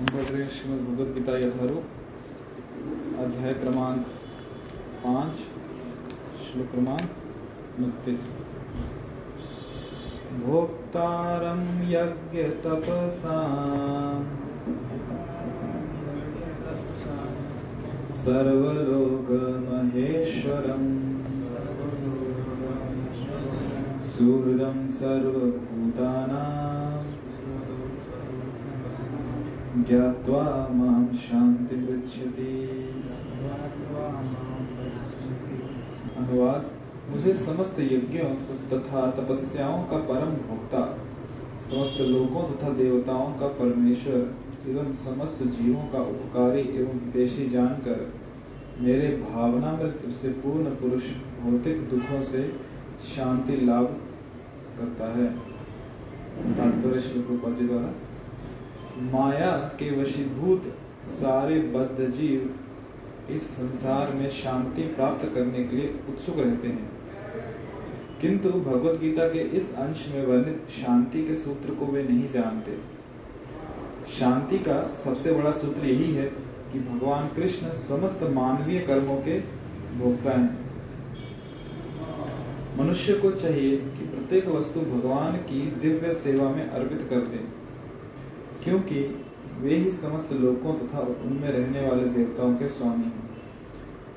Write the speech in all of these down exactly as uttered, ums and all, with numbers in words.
मंगलरे श्रीमद् भगवद गीता यथारूप अध्याय क्रमांक पाँच श्लोक क्रमांक उनतीस। भोक्तारं यज्ञ तपसां सर्वलोक महेश्वरं सुहृदं सर्वभूतानां ज्ञात्वा मां शांति गच्छति। अनुवाद। मुझे समस्त यज्ञों तथा तपस्याओं का परम भोक्ता, समस्त लोकों तथा देवताओं का परमेश्वर एवं समस्त जीवों का उपकारी एवं हितैषी जानकर मेरे भावनामृत से पूर्ण पुरुष भौतिक दुखों से शांति लाभ करता है। तात्पर्य श्रील प्रभुपाद जी द्वारा माया के वशीभूत सारे बद्ध जीव इस संसार में शांति प्राप्त करने के लिए उत्सुक रहते हैं, किंतु भगवद गीता के इस अंश में वर्णित शांति के सूत्र को वे नहीं जानते। शांति का सबसे बड़ा सूत्र यही है कि भगवान कृष्ण समस्त मानवीय कर्मों के भोक्ता हैं। मनुष्य को चाहिए कि प्रत्येक वस्तु भगवान की दिव्य सेवा में अर्पित कर दे, क्योंकि वे ही समस्त लोकों तथा उनमें रहने वाले देवताओं के स्वामी हैं।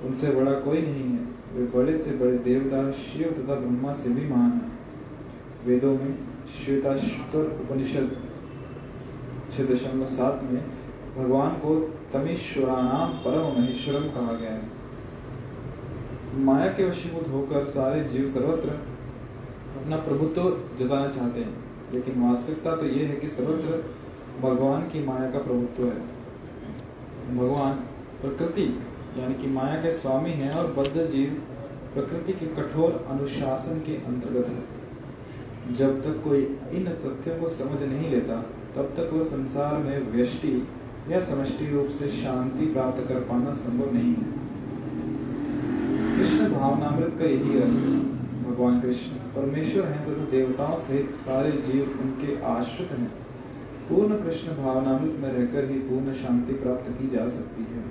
उनसे बड़ा कोई नहीं है। वे बड़े से बड़े देवता शिव तथा ब्रह्मा से भी महान हैं। वेदों में श्वेताश्वत्र उपनिषद् छह दशमलव सात में भगवान को तमीश्वराणाम परम महेश्वरम कहा गया है। माया के वशीभूत होकर सारे जीव सर्वत्र अपना प्रभुत्व जताना चाहते हैं, लेकिन वास्तविकता तो ये है कि सर्वत्र भगवान की माया का प्रभुत्व है। भगवान प्रकृति यानी कि माया के स्वामी हैं और बद्ध जीव प्रकृति के कठोर अनुशासन के अंतर्गत है। जब तक कोई इन तथ्यों को समझ नहीं लेता, तब तक वह संसार में व्यष्टि या समष्टि रूप से शांति प्राप्त कर पाना संभव नहीं है। कृष्ण भावनामृत का यही अर्थ है। भगवान कृष्ण परमेश्वर हैं तथा तो देवताओं सहित सारे जीव उनके आश्रित हैं। पूर्ण कृष्ण भावनामृत में रहकर ही पूर्ण शांति प्राप्त की जा सकती है।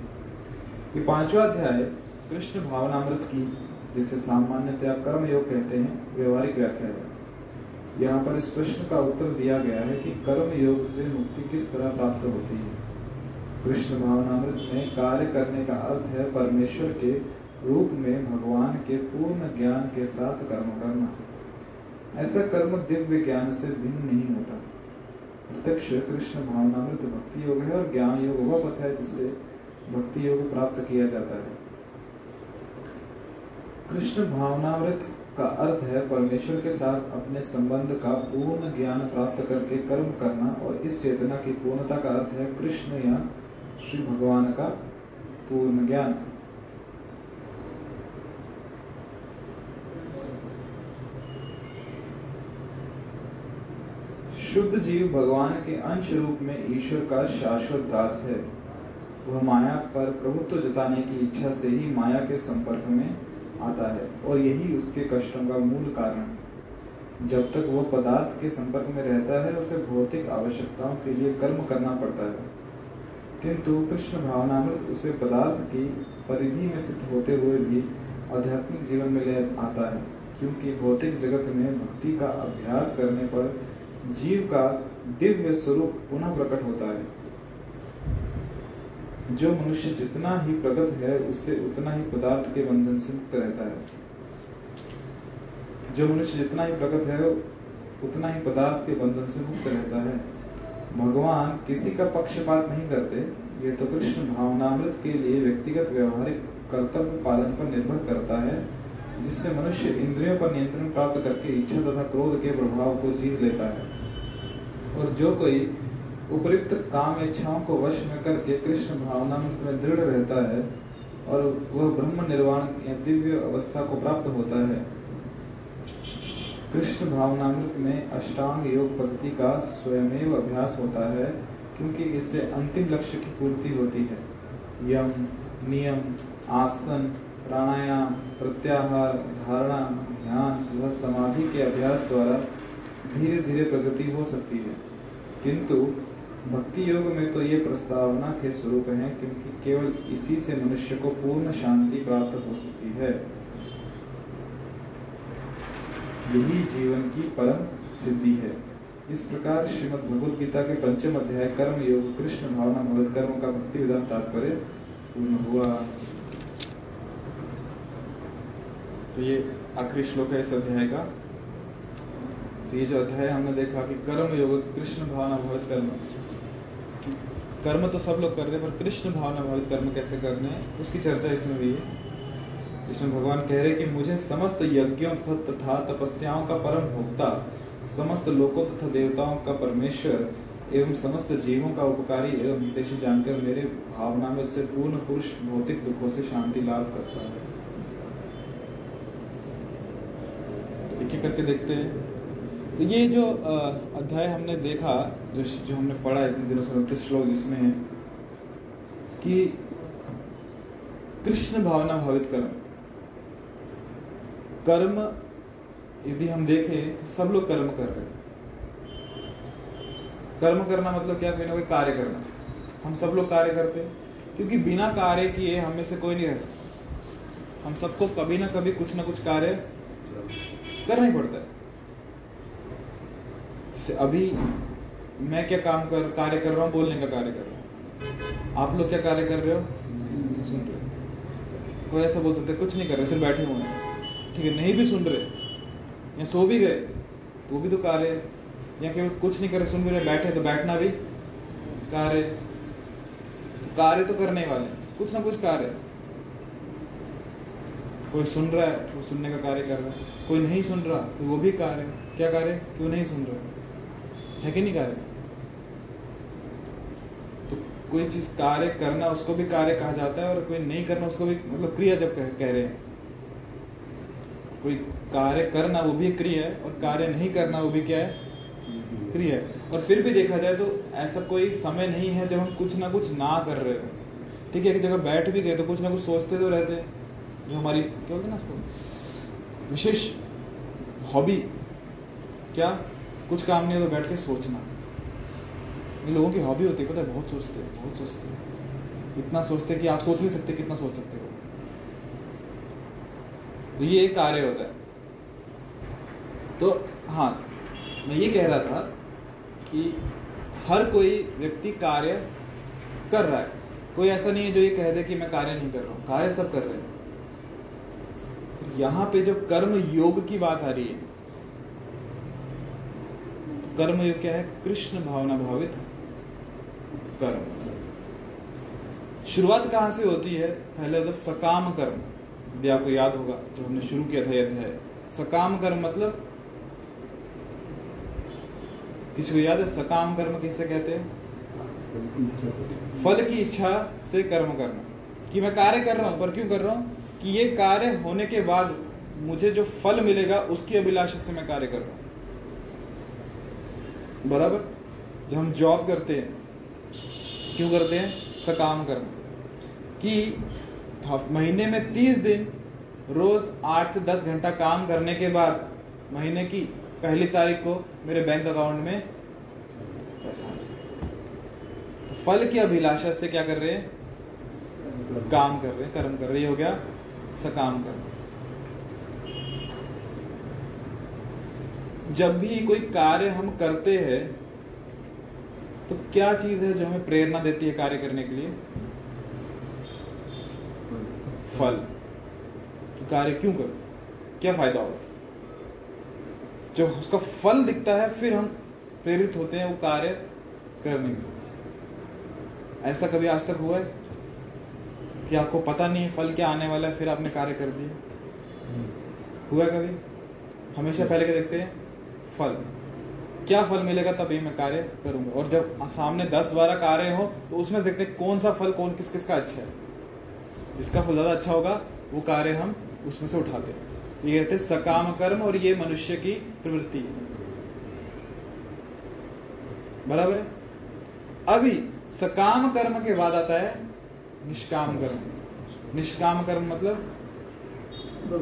ये पांचवा अध्याय कृष्ण भावनामृत की, जिसे सामान्यतया कर्मयोग कहते हैं, व्यवहारिक व्याख्या है। यहाँ पर इस प्रश्न का उत्तर दिया गया है कि कर्मयोग से मुक्ति किस तरह प्राप्त होती है। कृष्ण भावनामृत में कार्य करने का अर्थ है परमेश्वर के रूप में भगवान के पूर्ण ज्ञान के साथ कर्म करना। ऐसा कर्म दिव्य ज्ञान से भिन्न नहीं होता। प्रत्यक्ष कृष्ण भावनामृत भक्ति योग है और ज्ञान योग वह पथ है जिससे भक्ति योग प्राप्त किया जाता है। कृष्ण भावनामृत का अर्थ है परमेश्वर के साथ अपने संबंध का पूर्ण ज्ञान प्राप्त करके कर्म करना, और इस चेतना की पूर्णता का अर्थ है कृष्ण या श्री भगवान का पूर्ण ज्ञान। शुद्ध जीव भगवान के अंश रूप में ईश्वर का शाश्वत दास है। वह माया पर प्रभुत्व जताने की इच्छा से ही माया के संपर्क में आता है और यही उसके कष्टों का मूल कारण है। जब तक वह पदार्थ के संपर्क में रहता है, उसे भौतिक आवश्यकताओं के लिए कर्म करना पड़ता है, किंतु कृष्ण भावनामृत उसे पदार्थ की परिधि में स्थित होते हुए भी आध्यात्मिक जीवन में ले आता है, क्योंकि भौतिक जगत में भक्ति का अभ्यास करने पर जीव का दिव्य स्वरूप पुनः प्रकट होता है। जो मनुष्य जितना ही प्रगत है, उससे उतना ही पदार्थ के बंधन से मुक्त रहता है। जो मनुष्य जितना ही प्रगत है, उतना ही पदार्थ के बंधन से मुक्त रहता है। भगवान किसी का पक्षपात नहीं करते। ये तो कृष्ण भावनामृत के लिए व्यक्तिगत व्यवहारिक कर्तव्य पालन पर निर्भर करता है, जिससे मनुष्य इंद्रियों पर नियंत्रण प्राप्त करके इच्छा तथा क्रोध के प्रभाव को जीत लेता है। और जो कोई उपरिक्त काम इच्छाओं को वश में करके कृष्ण भावनामृत में दृढ़ रहता है, और वह ब्रह्म निर्वाण या दिव्य अवस्था को प्राप्त होता है। कृष्ण भावनामृत में अष्टांग योग पद्धति का स्वयमेव अभ्यास होता है, क्योंकि इससे अंतिम लक्ष्य की पूर्ति होती है। यम, नियम, आसन, प्राणायाम, प्रत्याहार, धारणा, ध्यान तथा समाधि के अभ्यास द्वारा धीरे धीरे प्रगति हो सकती है, किंतु भक्ति योग में तो ये प्रस्तावना के स्वरूप हैं क्योंकि केवल इसी से मनुष्य को पूर्ण शांति प्राप्त हो सकती है। यही जीवन की परम सिद्धि है। इस प्रकार श्रीमद् भगवद गीता के पंचम अध्याय कर्मयोग कृष्ण भावनामृत कर्म का भक्ति विधान तात्पर्य पूर्ण हुआ। तो ये आखिरी श्लोक है इस अध्याय का। तो ये जो अध्याय हमने देखा कि कर्म योग कृष्ण भावनाभावित कर्म, कर्म तो सब लोग कर रहे हैं पर कृष्ण भावनाभावित कर्म कैसे करने हैं उसकी चर्चा इसमें भी है। इसमें भगवान कह रहे कि मुझे समस्त यज्ञों तथा तपस्याओं का परम भोक्ता, समस्त लोकों तथा देवताओं का परमेश्वर एवं समस्त जीवों का उपकारी एवं हितैषी जानकर मेरे भावना में से पूर्ण पुरुष भौतिक दुखों से शांति लाभ करता है। एक एक करके देखते हैं। तो ये जो अध्याय हमने देखा, जो जो हमने पढ़ा इतने दिनों से, उनतीस श्लोक इसमें है कि कृष्ण भावना भावित कर्म, कर्म यदि हम देखें तो सब लोग कर्म कर रहे हैं। कर्म करना मतलब क्या? कोई ना कोई कार्य करना। हम सब लोग कार्य करते हैं क्योंकि बिना कार्य किए हम में से कोई नहीं रह सकता। हम सबको कभी ना कभी कुछ ना कुछ कार्य करना ही पड़ता है। जैसे अभी मैं क्या काम कर कार्य कर रहा हूँ, बोलने का कार्य कर रहा हूँ। आप लोग क्या कार्य कर रहे हो? सुन रहे हो। कोई ऐसा बोल सकते कुछ नहीं कर रहे, सिर्फ बैठे हुए हैं, ठीक है, नहीं भी सुन रहे या सो भी गए तो भी तो कार्य, या केवल कुछ नहीं करे सुन भी रहे बैठे तो बैठना भी कार्य। कार्य तो करने वाले कुछ ना कुछ कार्य। कोई सुन रहा है तो सुनने का कार्य कर रहा है, कोई नहीं सुन रहा तो वो भी कार्य। क्या कार्य? क्यों नहीं सुन रहा है कि नहीं कार्य। तो कोई चीज कार्य करना उसको भी कार्य कहा जाता है और कोई नहीं करना उसको भी, मतलब क्रिया। जब कह, कह रहे हैं कोई कार्य करना वो भी क्रिया है और कार्य नहीं करना वो भी क्या है? क्रिया। और फिर भी देखा जाए तो ऐसा कोई समय नहीं है जब हम कुछ ना कुछ ना कर रहे हो, ठीक है। कि जगह बैठ भी गए तो कुछ ना कुछ सोचते तो रहते हैं, जो हमारी क्या होती है ना उसको विशेष हॉबी। क्या? कुछ काम नहीं हो तो बैठ के सोचना। ये लोगों की हॉबी होती है, पता है, बहुत सोचते हैं, बहुत सोचते हैं, इतना सोचते हैं कि आप सोच नहीं सकते कितना सोच सकते हो। तो ये एक कार्य होता है। तो हाँ, मैं ये कह रहा था कि हर कोई व्यक्ति कार्य कर रहा है। कोई ऐसा नहीं है जो ये कह दे कि मैं कार्य नहीं कर रहा हूँ। कार्य सब कर रहे हैं। यहाँ पे जब कर्म योग की बात आ रही है, तो कर्म योग क्या है? कृष्ण भावना भावित कर्म। शुरुआत कहाँ से होती है? पहले होता है सकाम कर्म। यदि आपको याद होगा जो हमने शुरू किया था यह है सकाम कर्म। मतलब किसी को याद है सकाम कर्म किसे कहते हैं? फल की इच्छा से कर्म करना। कि मैं कार्य कर रहा हूँ पर क्यों कर रहा हूँ? कि ये कार्य होने के बाद मुझे जो फल मिलेगा उसकी अभिलाषा से मैं कार्य कर रहा हूँ। बराबर। जब हम जॉब करते हैं क्यों करते हैं? सकाम कर्म। कि महीने में तीस दिन रोज आठ से दस घंटा काम करने के बाद महीने की पहली तारीख को मेरे बैंक अकाउंट में पैसा आ जाए। तो फल की अभिलाषा से क्या कर रहे हैं? काम कर रहे हैं, कर्म कर रहे। हो गया सकाम कर्म। जब भी कोई कार्य हम करते हैं तो क्या चीज है जो हमें प्रेरणा देती है कार्य करने के लिए? फल। कि कार्य क्यों करो, क्या फायदा होगा। जब उसका फल दिखता है फिर हम प्रेरित होते हैं वो कार्य करने में। ऐसा कभी आज तक हुआ है कि आपको पता नहीं है फल क्या आने वाला है फिर आपने कार्य कर दिया? हुआ कभी? हमेशा पहले के देखते हैं फल, क्या फल मिलेगा तभी मैं कार्य करूंगा। और जब सामने दस बारह कार्य हो तो उसमें से देखते हैं कौन सा फल कौन किस किस का अच्छा है। जिसका फल ज्यादा अच्छा होगा वो कार्य हम उसमें से उठाते हैं। ये कहते हैं सकाम कर्म। और ये मनुष्य की प्रवृत्ति है। बराबर है। अभी सकाम कर्म के बाद आता है निष्काम कर्म। निष्काम कर्म मतलब बिना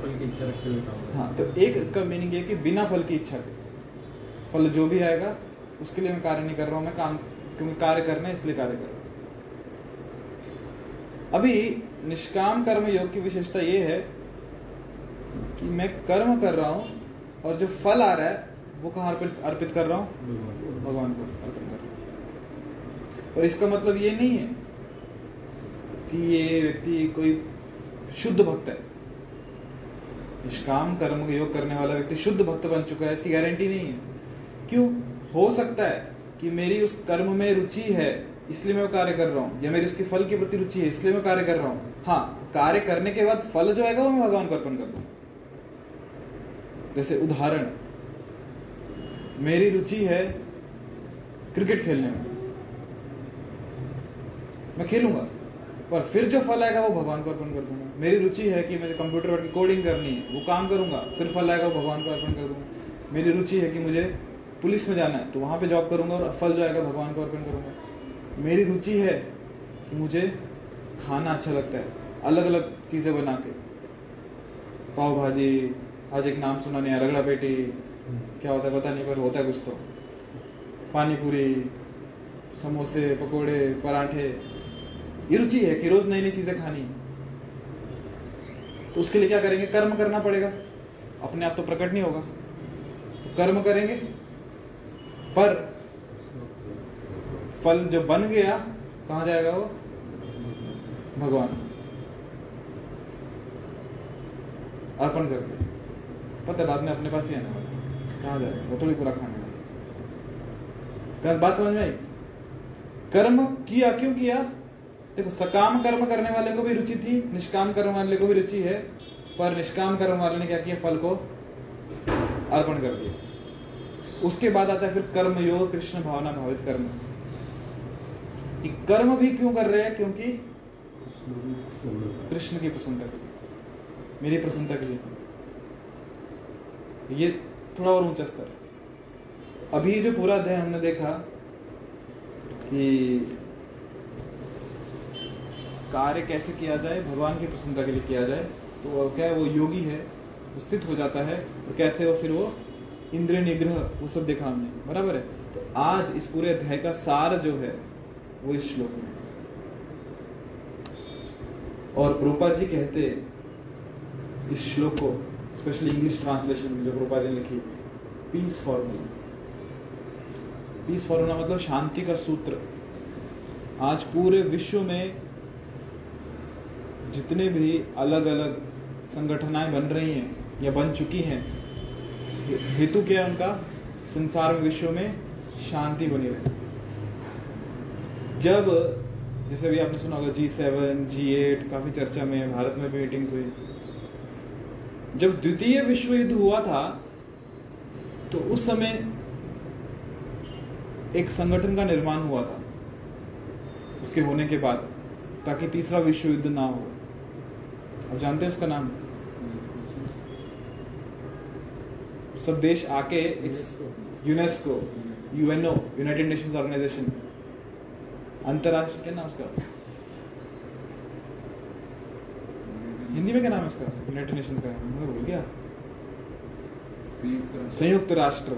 फल की इच्छा रखते हुए। हाँ, तो एक इसका मीनिंग है कि बिना फल की इच्छा के। फल जो भी आएगा उसके लिए मैं कार्य नहीं कर रहा हूं, मैं काम क्योंकि कार्य करना है इसलिए कार्य कर रहा हूं। अभी निष्काम कर्म योग की विशेषता ये है कि मैं कर्म कर रहा हूं और जो फल आ रहा है वो कहाँ अर्पित कर रहा हूं? भगवान को अर्पित कर रहा हूं। और इसका मतलब ये नहीं है कि ये व्यक्ति कोई शुद्ध भक्त है। निष्काम कर्म का योग करने वाला व्यक्ति शुद्ध भक्त बन चुका है इसकी गारंटी नहीं है। क्यों? हो सकता है कि मेरी उस कर्म में रुचि है इसलिए मैं कार्य कर रहा हूँ, या मेरी उसके फल के प्रति रुचि है इसलिए मैं कार्य कर रहा हूँ। हाँ, कार्य करने के बाद फल जो आएगा वो मैं भगवान को अर्पण कर दूँ। जैसे उदाहरण, मेरी रुचि है क्रिकेट खेलने में, मैं खेलूंगा पर फिर जो फल आएगा वो भगवान को अर्पण कर दूंगा। मेरी रुचि है कि मुझे कंप्यूटर पर कोडिंग करनी है, वो काम करूंगा, फिर फल आएगा वो भगवान को अर्पण कर दूंगा। मेरी रुचि है कि मुझे पुलिस में जाना है तो वहाँ पे जॉब करूंगा और फल जो आएगा भगवान को अर्पण करूंगा। मेरी रुचि है कि मुझे खाना अच्छा लगता है, अलग अलग चीज़ें बना के, पाव भाजी, आज एक नाम सुना नहीं है, रगड़ा पेटी, क्या होता है पता नहीं पर होता है कुछ तो, पानी पूरी, समोसे, पकौड़े, पराठे। ये रुचि है कि रोज नई नई चीज़ें खानी है। तो उसके लिए क्या करेंगे? कर्म करना पड़ेगा, अपने आप तो प्रकट नहीं होगा। तो कर्म करेंगे पर फल जो बन गया कहाँ जाएगा? वो भगवान अर्पण करके, पता बाद में अपने पास ही आने वाला, कहाँ जाएगा वो थोड़ी पूरा खाने वाला। बात समझ में आई? कर्म किया, क्यों किया? देखो, सकाम कर्म करने वाले को भी रुचि थी, निष्काम कर्म वाले को भी रुचि है, पर निष्काम कर्म वाले ने क्या किया? फल को अर्पण कर दिया। उसके बाद आता है फिर कर्मयोग, कृष्ण भावनाभावित कर्म। ये कर्म भी क्यों कर रहे हैं? क्योंकि कृष्ण की प्रसन्नता के लिए, मेरी प्रसन्नता के लिए। ये थोड़ा और ऊंचा स्तर है। अभी जो पूरा अध्याय हमने देखा कि कार्य कैसे किया जाए, भगवान की प्रसन्नता के लिए किया जाए, तो क्या वो योगी है, स्थित हो जाता है, और कैसे वो फिर वो इंद्रिय निग्रह, वो सब देखा हमने, बराबर है। तो आज इस पूरे अध्याय का सार जो है वो इस श्लोक में। और प्रभुपाद जी कहते इस श्लोक को, स्पेशली इंग्लिश ट्रांसलेशन में जो प्रभुपाद जी ने लिखी, पीस फॉर्मूला। पीस फॉर्मूला मतलब शांति का सूत्र। आज पूरे विश्व में जितने भी अलग अलग संगठनाएं बन रही हैं या बन चुकी हैं, हेतु क्या है उनका? संसार में, विश्व में शांति बनी रहे। जब, जैसे भी आपने सुना होगा, जी सेवन, जी एट काफ़ी चर्चा में, भारत में भी मीटिंग्स हुई। जब द्वितीय विश्व युद्ध हुआ था तो उस समय एक संगठन का निर्माण हुआ था उसके होने के बाद, ताकि तीसरा विश्व युद्ध ना हो। आप जानते हैं उसका नाम? सब देश आके UNESCO, UNO, United Nations organisation, अंतरराष्ट्रीय। क्या नाम उसका? हिंदी में क्या नाम है उसका? यूनाइटेड नेशंस का मैं भूल गया। संयुक्त राष्ट्र।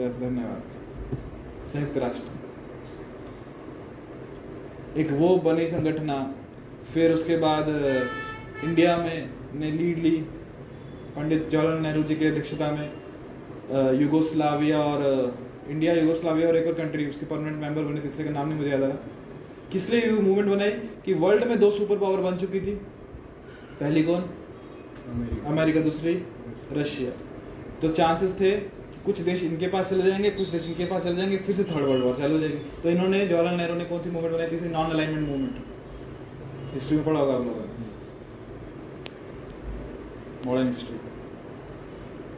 यस, धन्यवाद। संयुक्त राष्ट्र। एक वो बनी संगठना। फिर उसके बाद इंडिया में ने लीड ली, पंडित जवाहरलाल नेहरू जी की अध्यक्षता में। यूगोस्लाविया और इंडिया, यूगोस्लाविया और एक और कंट्री उसके परमानेंट मेंबर बने, तीसरे का नाम नहीं मुझे याद आ रहा। किस लिए मूवमेंट बनाई? कि वर्ल्ड में दो सुपर पावर बन चुकी थी। पहली कौन? अमेरिका, अमेरिका दूसरी रशिया। तो चांसेस थे कुछ देश इनके पास चले जाएंगे, कुछ देश इनके पास चले जाएंगे, फिर से थर्ड वर्ल्ड वॉर चालू हो जाएगी। तो इन्होंने, जवाहरलाल नेहरू ने कौन सी मूवमेंट बनाई? तीसरी, नॉन अलाइनमेंट मूवमेंट। हिस्ट्री में पढ़ा होगा आप लोगों ने, मॉडर्न हिस्ट्री,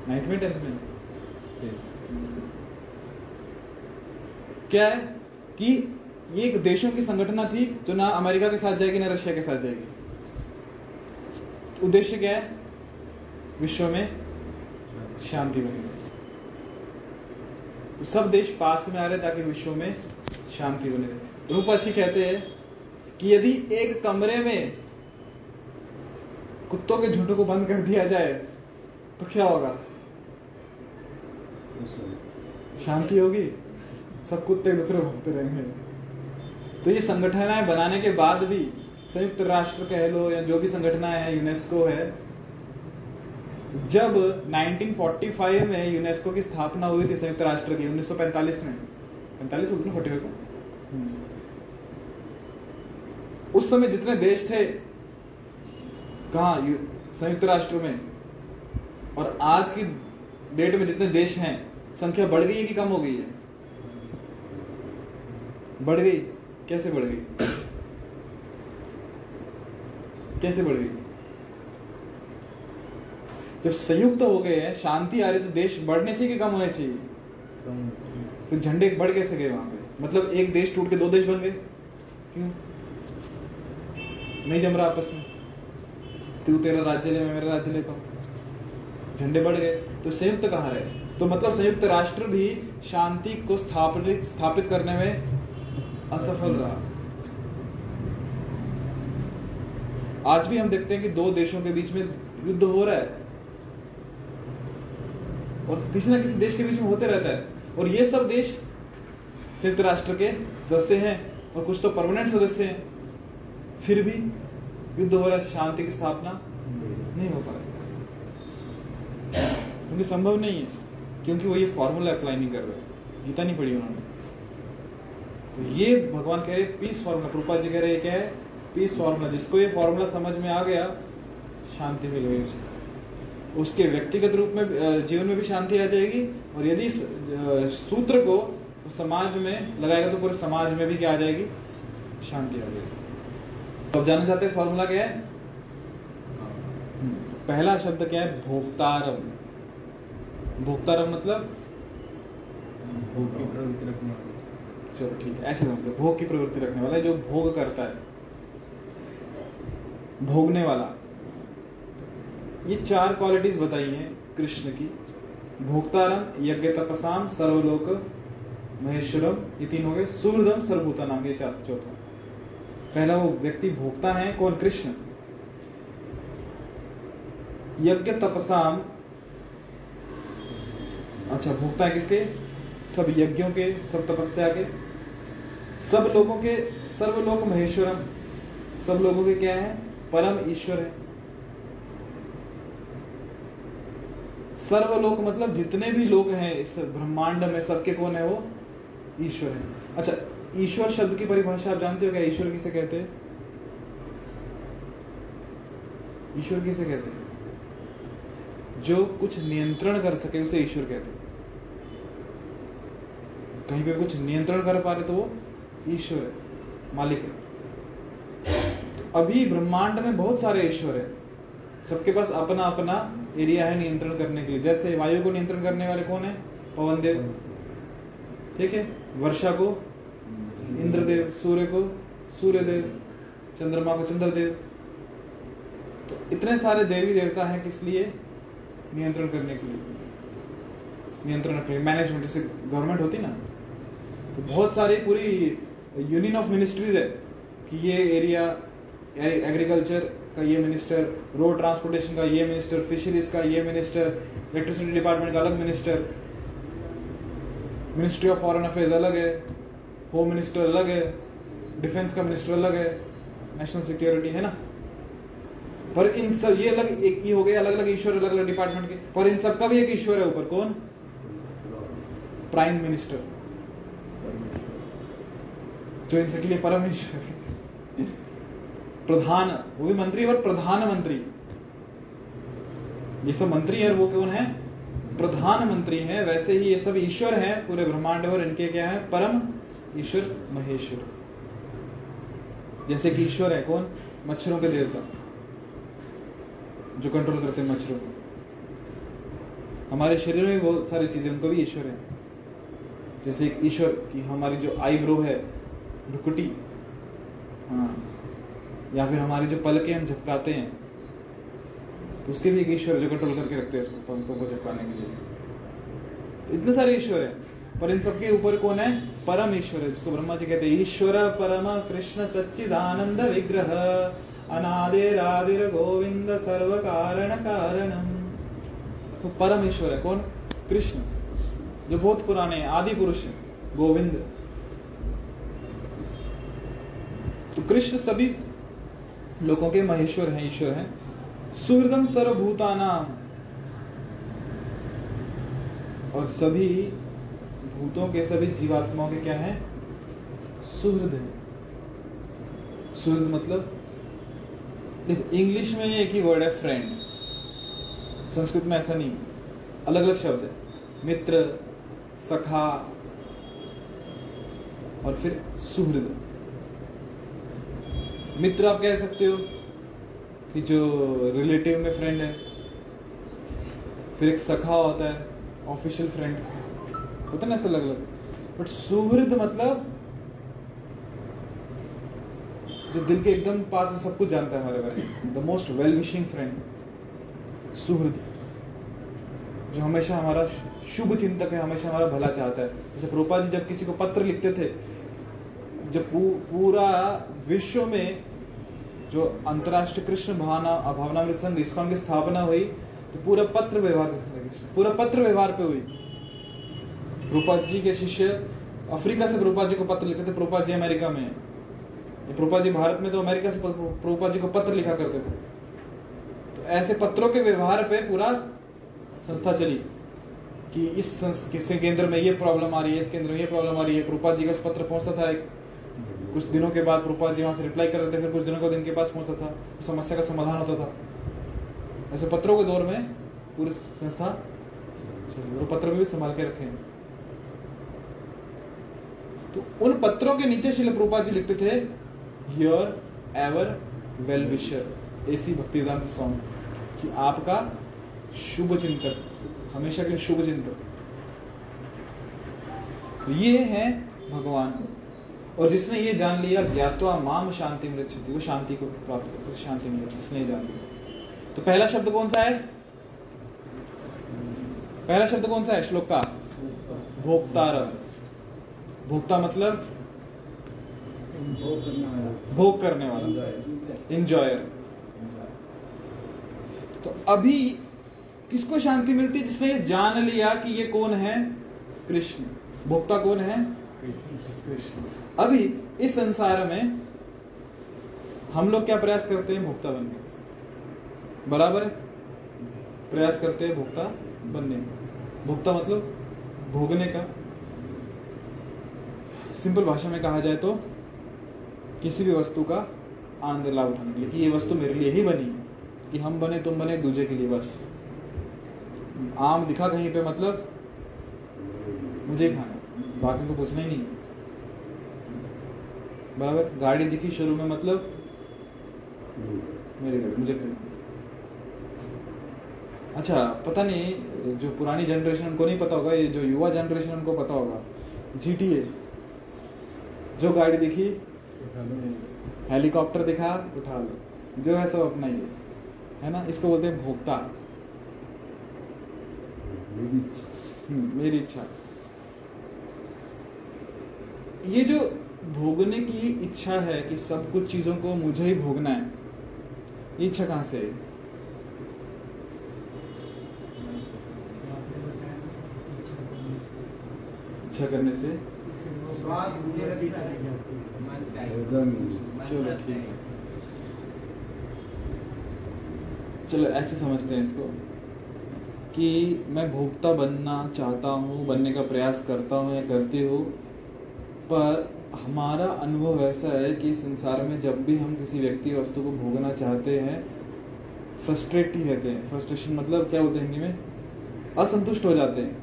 नाइन्थ में, टेंथ में। क्या है कि ये एक देशों की संगठना थी जो ना अमेरिका के साथ जाएगी ना रशिया के साथ जाएगी। उद्देश्य क्या है? विश्व में शांति बनी रहे। तो सब देश पास में आ रहे ताकि विश्व में शांति बनी रहे। प्रभुपाद जी कहते हैं कि यदि एक कमरे में कुत्तों के झुंड को बंद कर दिया जाए तो क्या होगा? शांति होगी, सब कुत्ते एक दूसरे भोंकते रहेंगे। तो ये संगठनाएं बनाने के बाद भी, संयुक्त राष्ट्र कह लो या जो भी संगठनाएं है, यूनेस्को है, जब उन्नीस सौ पैंतालीस में यूनेस्को की स्थापना हुई थी संयुक्त राष्ट्र की, उन्नीस सौ पैंतालीस में पैंतालीस उन्नीस सौ पैंतालीस को, उस समय जितने देश थे कहाँ संयुक्त राष्ट्र में, और आज की डेट में जितने देश हैं, संख्या बढ़ गई है कि कम हो गई है? बढ़ गई। कैसे बढ़ गई? कैसे बढ़ गई? जब संयुक्त हो गए हैं, शांति आ रही, तो देश बढ़ने चाहिए कि कम होने चाहिए? तो झंडे बढ़ कैसे गए वहां पे? मतलब एक देश टूट के दो देश बन गए, क्यों? नहीं जम रहा आपस में, तू तेरा राज्य ले मैं मेरा राज्य लेता हूँ, झंडे बढ़ गए, तो संयुक्त कहाँ रहे? तो मतलब संयुक्त राष्ट्र भी शांति को स्थापित स्थापित करने में असफल रहा। आज भी हम देखते हैं कि दो देशों के बीच में युद्ध हो रहा है, और किसी ना किसी देश के बीच में होते रहता है, और ये सब देश संयुक्त राष्ट्र के सदस्य हैं और कुछ तो परमानेंट सदस्य हैं, फिर भी युद्ध हो रहा है, शांति की स्थापना नहीं हो पा रही, क्योंकि संभव नहीं है, क्योंकि वो ये फॉर्मूला अप्लाई नहीं कर रहे, गीता नहीं पढ़ी उन्होंने। तो ये भगवान कह रहे पीस फॉर्मूला, कृपा जी कह रहे क्या है? Peace formula. जिसको ये फॉर्मूला समझ में आ गया, शांति मिल गई उसे, उसके व्यक्तिगत रूप में जीवन में भी शांति आ जाएगी, और यदि सूत्र को समाज में लगाएगा तो पूरे समाज में भी क्या आ जाएगी? शांति आ जाएगी। तो अब जानना चाहते हैं फॉर्मूला क्या है? पहला शब्द क्या है? भोक्तारम। भोक्तारम मतलब भोग की प्रवृत्ति रखने वाला। चलो ठीक है, ऐसे समझते, भोग की प्रवृत्ति रखने वाला है, जो भोग करता है, भोगने वाला। ये चार क्वालिटीज बताई हैं कृष्ण की, भोक्तारम, यज्ञ तपसाम, सर्वलोक महेश्वरम, ये तीन हो गए, सुहृदम सर्वभूता नाम के चौथा। पहला वो व्यक्ति भोक्ता है, कौन? कृष्ण। यज्ञ तपसाम, अच्छा भोक्ता है किसके? सब यज्ञों के, सब तपस्या के, सब लोगों के। सर्वलोक महेश्वरम, सब लोगों के क्या है? परम ईश्वर है। सर्वलोक मतलब जितने भी लोग हैं इस ब्रह्मांड में, सबके कौन है? वो ईश्वर है। अच्छा, ईश्वर शब्द की परिभाषा आप जानते हो क्या? ईश्वर किसे कहते हैं? ईश्वर किसे कहते हैं? जो कुछ नियंत्रण कर सके उसे ईश्वर कहते हैं। कहीं पे कुछ नियंत्रण कर पा रहे तो वो ईश्वर है, मालिक है। तो अभी ब्रह्मांड में बहुत सारे ईश्वर है, सबके पास अपना अपना एरिया है नियंत्रण करने के लिए। जैसे वायु को नियंत्रण करने वाले कौन है? पवन देव, ठीक है। वर्षा को इंद्रदेव, सूर्य को सूर्यदेव, चंद्रमा को चंद्रदेव। तो इतने सारे देवी देवता हैं, किस लिए? नियंत्रण करने के लिए, नियंत्रण रखने, मैनेजमेंट। जैसे गवर्नमेंट होती ना, तो बहुत सारी पूरी यूनियन ऑफ मिनिस्ट्रीज है कि ये एरिया एग्रीकल्चर का ये मिनिस्टर, रोड ट्रांसपोर्टेशन का ये मिनिस्टर, फिशरीज का ये मिनिस्टर, इलेक्ट्रिसिटी डिपार्टमेंट का अलग minister, ministry of foreign affairs अलग है, होम मिनिस्टर अलग है, डिफेंस का मिनिस्टर अलग है, नेशनल सिक्योरिटी है ना। पर इन सब ये अलग एक ही हो गए, अलग अलग ईश्वर अलग अलग डिपार्टमेंट के, पर इन सबका भी एक ईश्वर है ऊपर, कौन? प्राइम मिनिस्टर, जो इनसे के लिए परम ईश्वर है। प्रधान, वो भी मंत्री और प्रधानमंत्री, ये सब मंत्री है, वो कौन है? प्रधानमंत्री है। वैसे ही ये सब ईश्वर हैं पूरे ब्रह्मांड, और इनके क्या है? परम ईश्वर महेश्वर। जैसे कि ईश्वर है कौन? मच्छरों के देवता, जो कंट्रोल करते हैं मच्छरों को। हमारे शरीर में बहुत सारी चीजें, उनको भी ईश्वर है। जैसे एक ईश्वर की हमारी जो आईब्रो है, भ्रुकुटी, हाँ, या फिर हमारी जो पलके हम झपकाते हैं, तो उसके भी एक ईश्वर जो कंट्रोल करके रखते हैं उसको, पलकों को झपकाने के लिए। तो इतने सारे ईश्वर हैं, पर इन सबके ऊपर कौन है? परम ईश्वर है, जिसको ब्रह्मा जी कहते हैं ईश्वर परम कृष्ण सच्चिदानंद विग्रह अनादिर आदिर गोविंद सर्व कारण कारणम। तो परम ईश्वर है कौन? कृष्ण। जो बहुत पुराने आदि पुरुष हैं, गोविंद। तो कृष्ण सभी लोगों के महेश्वर हैं, ईश्वर हैं। सुहृदम सर्वभूतानाम, और सभी भूतों के सभी जीवात्माओं के क्या हैं? सुहृद हैं। सुहृद मतलब देखो, इंग्लिश में एक ही वर्ड है फ्रेंड, संस्कृत में ऐसा नहीं, अलग अलग शब्द है, मित्र, सखा और फिर सुहृद। मित्र आप कह सकते हो कि जो रिलेटिव में फ्रेंड है, फिर एक सखा होता है ऑफिशियल फ्रेंड, होता है ना ऐसा अलग अलग। बट सुहृद मतलब जो दिल के एकदम पास में सब कुछ जानता है हमारे बारे में, the most well wishing friend सुहृद, जो हमेशा हमारा शुभ चिंतक है, हमेशा हमारा भला चाहता है। जैसे प्रभुपाद जी जब किसी को पत्र लिखते थे, जब पू, पूरा विश्व में जो अंतर्राष्ट्रीय कृष्ण भावना भावनामृत संघ इस्कॉन की स्थापना हुई, तो पूरा पत्र व्यवहार पूरा पत्र व्यवहार पे हुई। प्रभुपाद जी के शिष्य अफ्रीका से प्रभुपाद जी को पत्र लिखते थे, प्रभुपाद जी अमेरिका में, प्रभुपाद जी भारत में, तो अमेरिका से प्रभुपाद जी को पत्र लिखा करते थे। तो ऐसे पत्रों के व्यवहार पे पूरा संस्था चली कि इस किसी केंद्र में ये प्रॉब्लम आ रही है, इस केंद्र में ये प्रॉब्लम आ रही है। प्रभुपाद जी का उस पत्र पहुंचता था, कुछ दिनों के बाद प्रभुपाद जी वहां से रिप्लाई करते थे, फिर कुछ दिनों के दिन के पास पहुंचता था, उस समस्या का समाधान होता था। ऐसे पत्रों के दौर में पूरी संस्था चली, और पत्र भी संभाल के रखे हैं। तो उन पत्रों के नीचे श्रील प्रभुपाद जी लिखते थे, योर एवर वेल विशर, ऐसी भक्तिदान सॉन्ग, कि आपका शुभ चिंतक, हमेशा के शुभ चिंतक। तो ये है भगवान। और जिसने ये जान लिया, ज्ञात्वा माम शांति मृच्छति, वो शांति को प्राप्त करते, शांति मिलती जिसने जान लिया। तो पहला शब्द कौन सा है? पहला शब्द कौन सा है श्लोक का? भोक्तार। भोक्ता मतलब भोग करने वाला, इंजॉयर। तो अभी किसको शांति मिलती? जिसने जान लिया कि ये कौन है? कृष्ण। भोक्ता कौन है? कृष्ण। अभी इस संसार में हम लोग क्या प्रयास करते हैं? भोक्ता बनने, बराबर है? प्रयास करते हैं भोक्ता बनने। भोक्ता मतलब भोगने का। सिंपल भाषा में कहा जाए तो किसी भी वस्तु का आनंद लाभ उठाने के लिए, कि ये वस्तु मेरे लिए ही बनी है, कि हम बने तुम बने दूजे के लिए। बस आम दिखा कहीं पे मतलब मुझे खाना, बाकी को पूछना ही नहीं, बराबर। गाड़ी दिखी शुरू में मतलब मेरी गाड़ी, मुझे खरीदना। अच्छा, पता नहीं जो पुरानी जनरेशन को नहीं पता होगा, ये जो युवा जनरेशन उनको पता होगा। जी टी ए, जो गाड़ी दिखी हेलीकॉप्टर दिखा उठा लो, जो है सब अपना ही है ना। इसको बोलते हैं भोक्ता, मेरी इच्छा। ये जो भोगने की इच्छा है कि सब कुछ चीजों को मुझे ही भोगना है, ये इच्छा कहां से आई? इच्छा करने से। चलो ठीक है, चलो ऐसे समझते हैं इसको कि मैं भोक्ता बनना चाहता हूँ, बनने का प्रयास करता हूँ या करती हूँ, पर हमारा अनुभव ऐसा है कि संसार में जब भी हम किसी व्यक्ति वस्तु को भोगना चाहते हैं, फ्रस्ट्रेट ही रहते हैं। फ्रस्ट्रेशन मतलब क्या होता है हिंदी में? असंतुष्ट हो जाते हैं,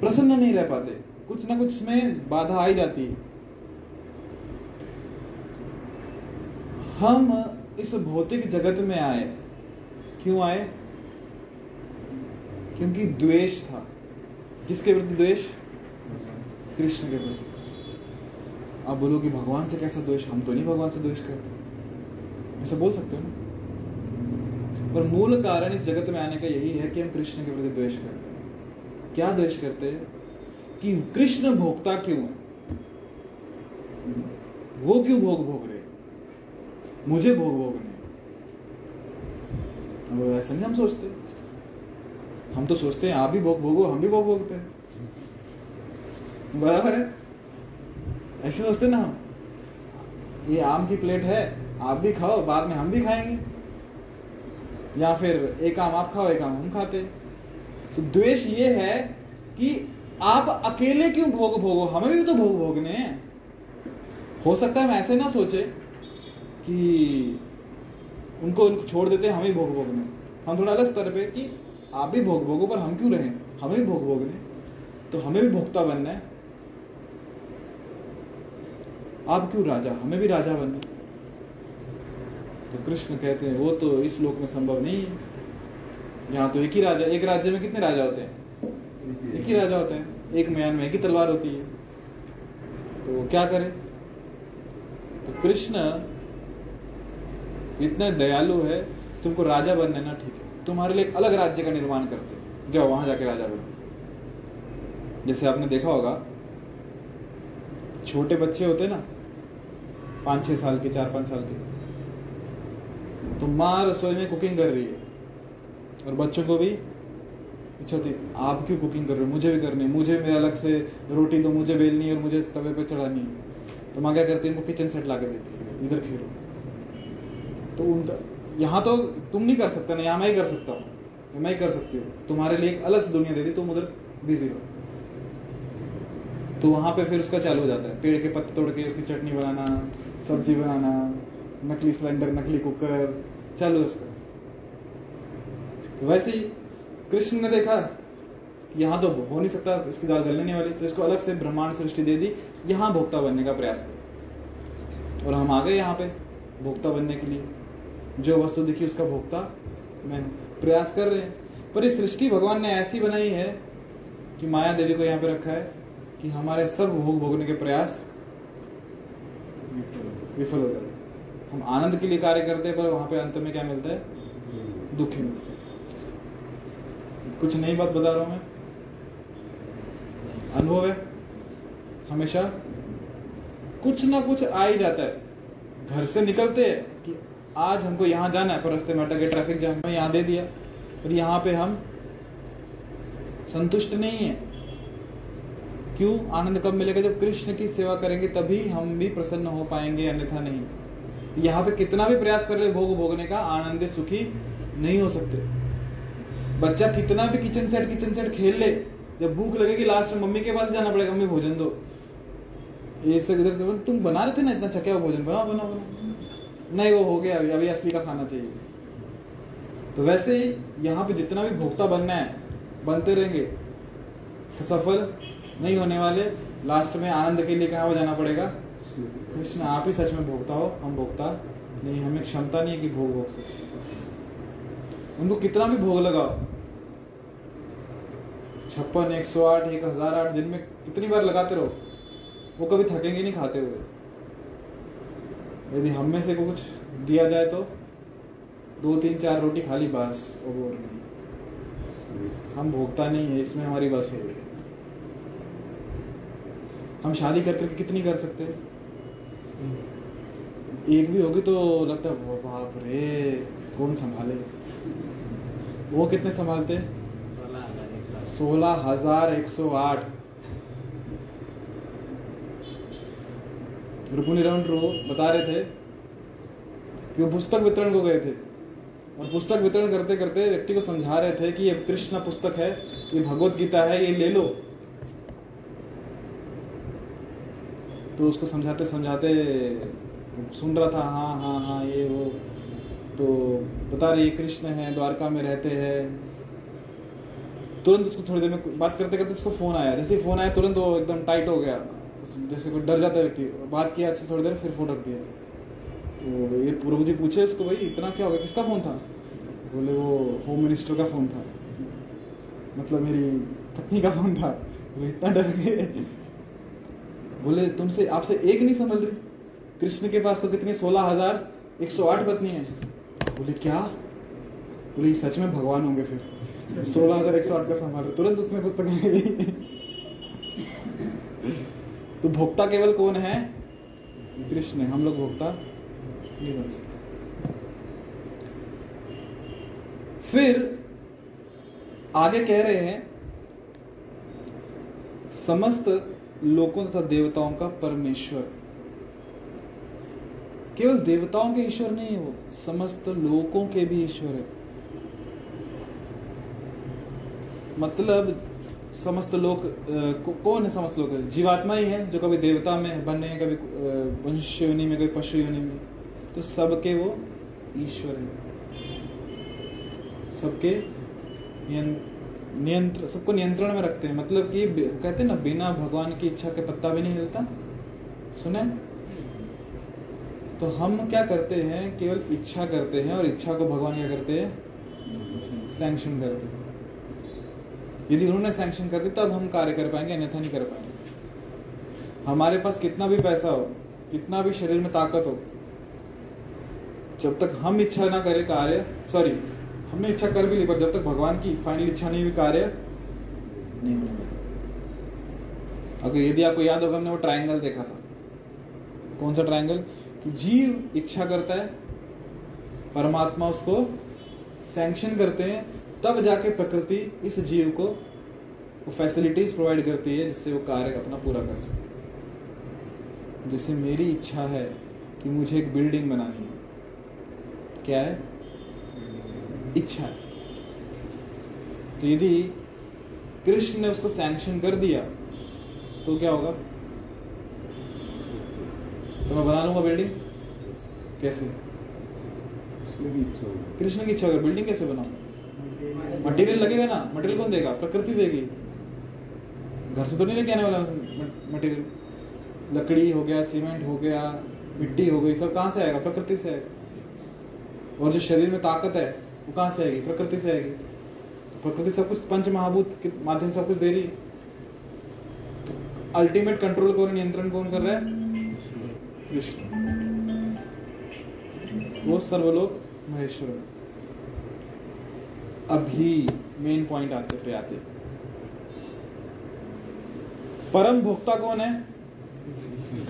प्रसन्न नहीं रह पाते, कुछ ना कुछ में बाधा आई जाती है। हम इस भौतिक जगत में आए, क्यों आए? क्योंकि द्वेष था। किसके प्रति द्वेष? कृष्ण के प्रति। आप बोलो कि भगवान से कैसा द्वेष? हम तो नहीं भगवान से द्वेष करते, ऐसा बोल सकते हो ना, पर मूल कारण इस जगत में आने का यही है कि हम कृष्ण के प्रति द्वेष करते हैं। क्या द्वेष करते हैं? कि कृष्ण भोक्ता क्यों है, वो क्यों भोग भोग रहे, मुझे भोग भोगने। ऐसा नहीं हम सोचते, हम तो सोचते हैं आप भी भोग भोगो, हम भी भोग भोगते हैं, बराबर है, ऐसे सोचते ना हम, ये आम की प्लेट है आप भी खाओ बाद में हम भी खाएंगे, या फिर एक आम आप खाओ एक आम हम खाते। तो द्वेष ये है कि आप अकेले क्यों भोग भोगो, हमें भी तो भोग भोगने हैं। हो सकता है हम ऐसे ना सोचे कि उनको उनको छोड़ देते हैं हमें भोग भोगने, हम थोड़ा अलग स्तर पे कि आप भी भोग भोगो पर हम क्यों रहें, हमें भी भोग भोगने, तो हमें भी भोक्ता बनना है। आप क्यों राजा, हमें भी राजा बनना। तो कृष्ण कहते हैं वो तो इस लोक में संभव नहीं है, यहाँ तो एक ही राजा, एक राज्य में कितने राजा होते हैं, एक ही राजा होते हैं, एक म्यान में एक ही तलवार होती है, तो क्या करें। तो कृष्ण इतने दयालु है, तुमको राजा बनना ना ठीक है, तुम्हारे लिए एक अलग राज्य का निर्माण करते, जाओ वहां जाके राजा बनो। जैसे आपने देखा होगा छोटे बच्चे होते ना पाँच छः साल के, चार पाँच साल के, तो माँ रसोई में कुकिंग कर रही है और बच्चों को भी इच्छा होती आप क्यों कुकिंग कर रहे हो, मुझे भी करनी, मुझे मेरा अलग से रोटी दो, मुझे बेलनी है और मुझे तवे पे चढ़ानी है। तो माँ क्या करती है, उनको किचन सेट ला कर देती है, इधर खेलो। तो उनका यहाँ तो तुम नहीं कर सकते ना, यहाँ मैं ही कर सकता हूँ, मैं ही कर सकती हूँ, तुम्हारे लिए एक अलग से दुनिया दे दी, तुम उधर बिजी हो। तो वहाँ पे फिर उसका चालू हो जाता है, पेड़ के पत्ते तोड़ के उसकी चटनी बनाना, सब्जी बनाना, नकली सिलेंडर, नकली कुकर, चालू उसका। तो वैसे ही कृष्ण ने देखा यहाँ तो हो नहीं सकता, इसकी दाल गलने नहीं वाली, तो इसको अलग से ब्रह्मांड सृष्टि दे दी, यहाँ भोक्ता बनने का प्रयास करो। और हम आ गए यहाँ पे भोक्ता बनने के लिए, जो वस्तु दिखी उसका भोक्ता मैं प्रयास कर रहे हैं। पर इस सृष्टि भगवान ने ऐसी बनाई है कि माया देवी को यहाँ पे रखा है कि हमारे सब भोग भोगने के प्रयास विफल हो जाते हैं। हम आनंद के लिए कार्य करते हैं पर वहां पे अंत में क्या मिलता है, दुख ही मिलता है। कुछ नई बात बता रहा हूं मैं, अनुभव है, हमेशा कुछ ना कुछ आ ही जाता है। घर से निकलते हैं कि आज हमको यहाँ जाना है पर रास्ते में अटके, ट्रैफिक जाम में यहाँ दे दिया, पर यहाँ पे हम संतुष्ट नहीं है। क्यों, आनंद कब मिलेगा, जब कृष्ण की सेवा करेंगे तभी हम भी प्रसन्न हो पाएंगे, अन्यथा नहीं। तो यहाँ पे कितना भी प्रयास कर ले भोग भोगने का, आनंदित सुखी नहीं हो सकते। बच्चा कितना भी किचन सेट किचन सेट खेल ले, जब भूख लगेगी लास्ट में मम्मी के पास जाना पड़ेगा, मम्मी भोजन दो, ये सब इधर से तुम बना रहे थे ना इतना चक्या, भोजन बनाओ बनाओ बनाओ, नहीं वो हो गया अभी, अभी असली का खाना चाहिए। तो वैसे ही यहाँ पे जितना भी भोक्ता बनना है बनते रहेंगे, सफल नहीं होने वाले। लास्ट में आनंद के लिए कहाँ हो जाना पड़ेगा, कृष्ण आप ही सच में भोगता हो, हम भोगता नहीं, हमें क्षमता नहीं है कि भोग भोग सकते। उनको कितना भी भोग लगाओ, छप्पन, एक सौ आठ, एक हजार आठ, दिन में कितनी बार लगाते रहो, वो कभी थकेंगे नहीं खाते हुए। यदि हम में से कुछ दिया जाए तो दो तीन चार रोटी खाली बस, और बोल नहीं, हम भोगता नहीं है, इसमें हमारी बस हो गई। हम शादी कर करके कितनी कर सकते, एक भी होगी तो लगता है बाप रे कौन संभाले, वो कितने संभालते, सोलह हजार एक सौ आठ। रुपुनी रो बता रहे थे कि वो पुस्तक वितरण को गए थे, और पुस्तक वितरण करते करते व्यक्ति को समझा रहे थे कि ये कृष्ण पुस्तक है, ये भगवद गीता है, ये ले लो। तो उसको समझाते समझाते सुन रहा था, हाँ हाँ हाँ ये वो, तो बता रही कृष्ण है, द्वारका में रहते हैं। तुरंत उसको थोड़ी देर में बात करते करते उसको फ़ोन आया, जैसे फ़ोन आया तुरंत वो एकदम टाइट हो गया, जैसे कोई डर जाता है व्यक्ति। बात किया अच्छे थोड़ी देर, फिर फ़ोन रख दिया। तो ये प्रभु जी पूछे उसको, भाई इतना क्या हो गया, किसका फ़ोन था? बोले वो होम मिनिस्टर का फ़ोन था, मतलब मेरी पत्नी का फ़ोन था। बोले इतना डर गए। बोले तुमसे आपसे एक नहीं संभल रही, कृष्ण के पास तो कितनी सोलह हजार एक सौ आठ पत्नी है। बोले क्या? बोले सच में भगवान होंगे फिर, सोलह हजार एक सौ आठ का संभाल। तुरंत उसमें पुस्तक ले ली। तो भोक्ता केवल कौन है, कृष्ण। हम लोग भोक्ता नहीं बन सकते। फिर आगे कह रहे हैं समस्त लोकों तथा देवताओं का परमेश्वर। केवल देवताओं के ईश्वर नहीं है वो, समस्त लोकों के भी ईश्वर है। मतलब समस्त लोक को, कौन है समस्त लोक? जीवात्मा ही है जो कभी देवता में बने, कभी मनुष्य योनि में, कभी पशु योनि में। तो सबके वो ईश्वर है, सबके नियंत्र सबको नियंत्रण में रखते हैं। मतलब कि कहते हैं ना, बिना भगवान की इच्छा के पत्ता भी नहीं हिलता, सुने? तो हम क्या करते हैं, केवल इच्छा करते हैं और इच्छा को भगवान क्या करते हैं, सैंक्शन करते हैं। यदि उन्होंने सैंक्शन कर दी तब हम कार्य कर पाएंगे, अन्यथा नहीं कर पाएंगे। हमारे पास कितना भी पैसा हो, कितना भी शरीर में ताकत हो, जब तक हम इच्छा ना करें कार्य, सॉरी हमने इच्छा कर भी ली पर जब तक भगवान की फाइनल इच्छा नहीं हुई कार्य नहीं होने वाला। अगर यदि आपको याद होगा, हमने वो ट्रायंगल देखा था। कौन सा ट्रायंगल? कि जीव इच्छा करता है, परमात्मा उसको सैंक्शन करते हैं, तब जाके प्रकृति इस जीव को फैसिलिटीज प्रोवाइड करती है जिससे वो कार्य अपना पूरा कर सके। जैसे मेरी इच्छा है कि मुझे एक बिल्डिंग बनानी है, क्या है? इच्छा है। तो यदि कृष्ण ने उसको सैंक्शन कर दिया तो क्या होगा? तो मैं बना लूंगा बिल्डिंग। कैसे? कृष्ण की इच्छा होगी। बिल्डिंग कैसे बनाऊंगा? मटेरियल लगेगा ना, मटेरियल कौन देगा? प्रकृति देगी। घर से तो नहीं लेके आने वाला मटेरियल। लकड़ी हो गया, सीमेंट हो गया, मिट्टी हो गई, सब कहाँ से आएगा? प्रकृति से आएगा। और जो शरीर में ताकत है वो कहाँ से आएगी? प्रकृति से आएगी। तो प्रकृति सब कुछ पंच महाभूत के माध्यम से सब कुछ दे रही है। तो अल्टीमेट कंट्रोल कौन, नियंत्रण कौन कर रहा है? कृष्ण। वो सर्वलोक महेश्वर है। अभी मेन पॉइंट आते पे आते, परम भोक्ता कौन है?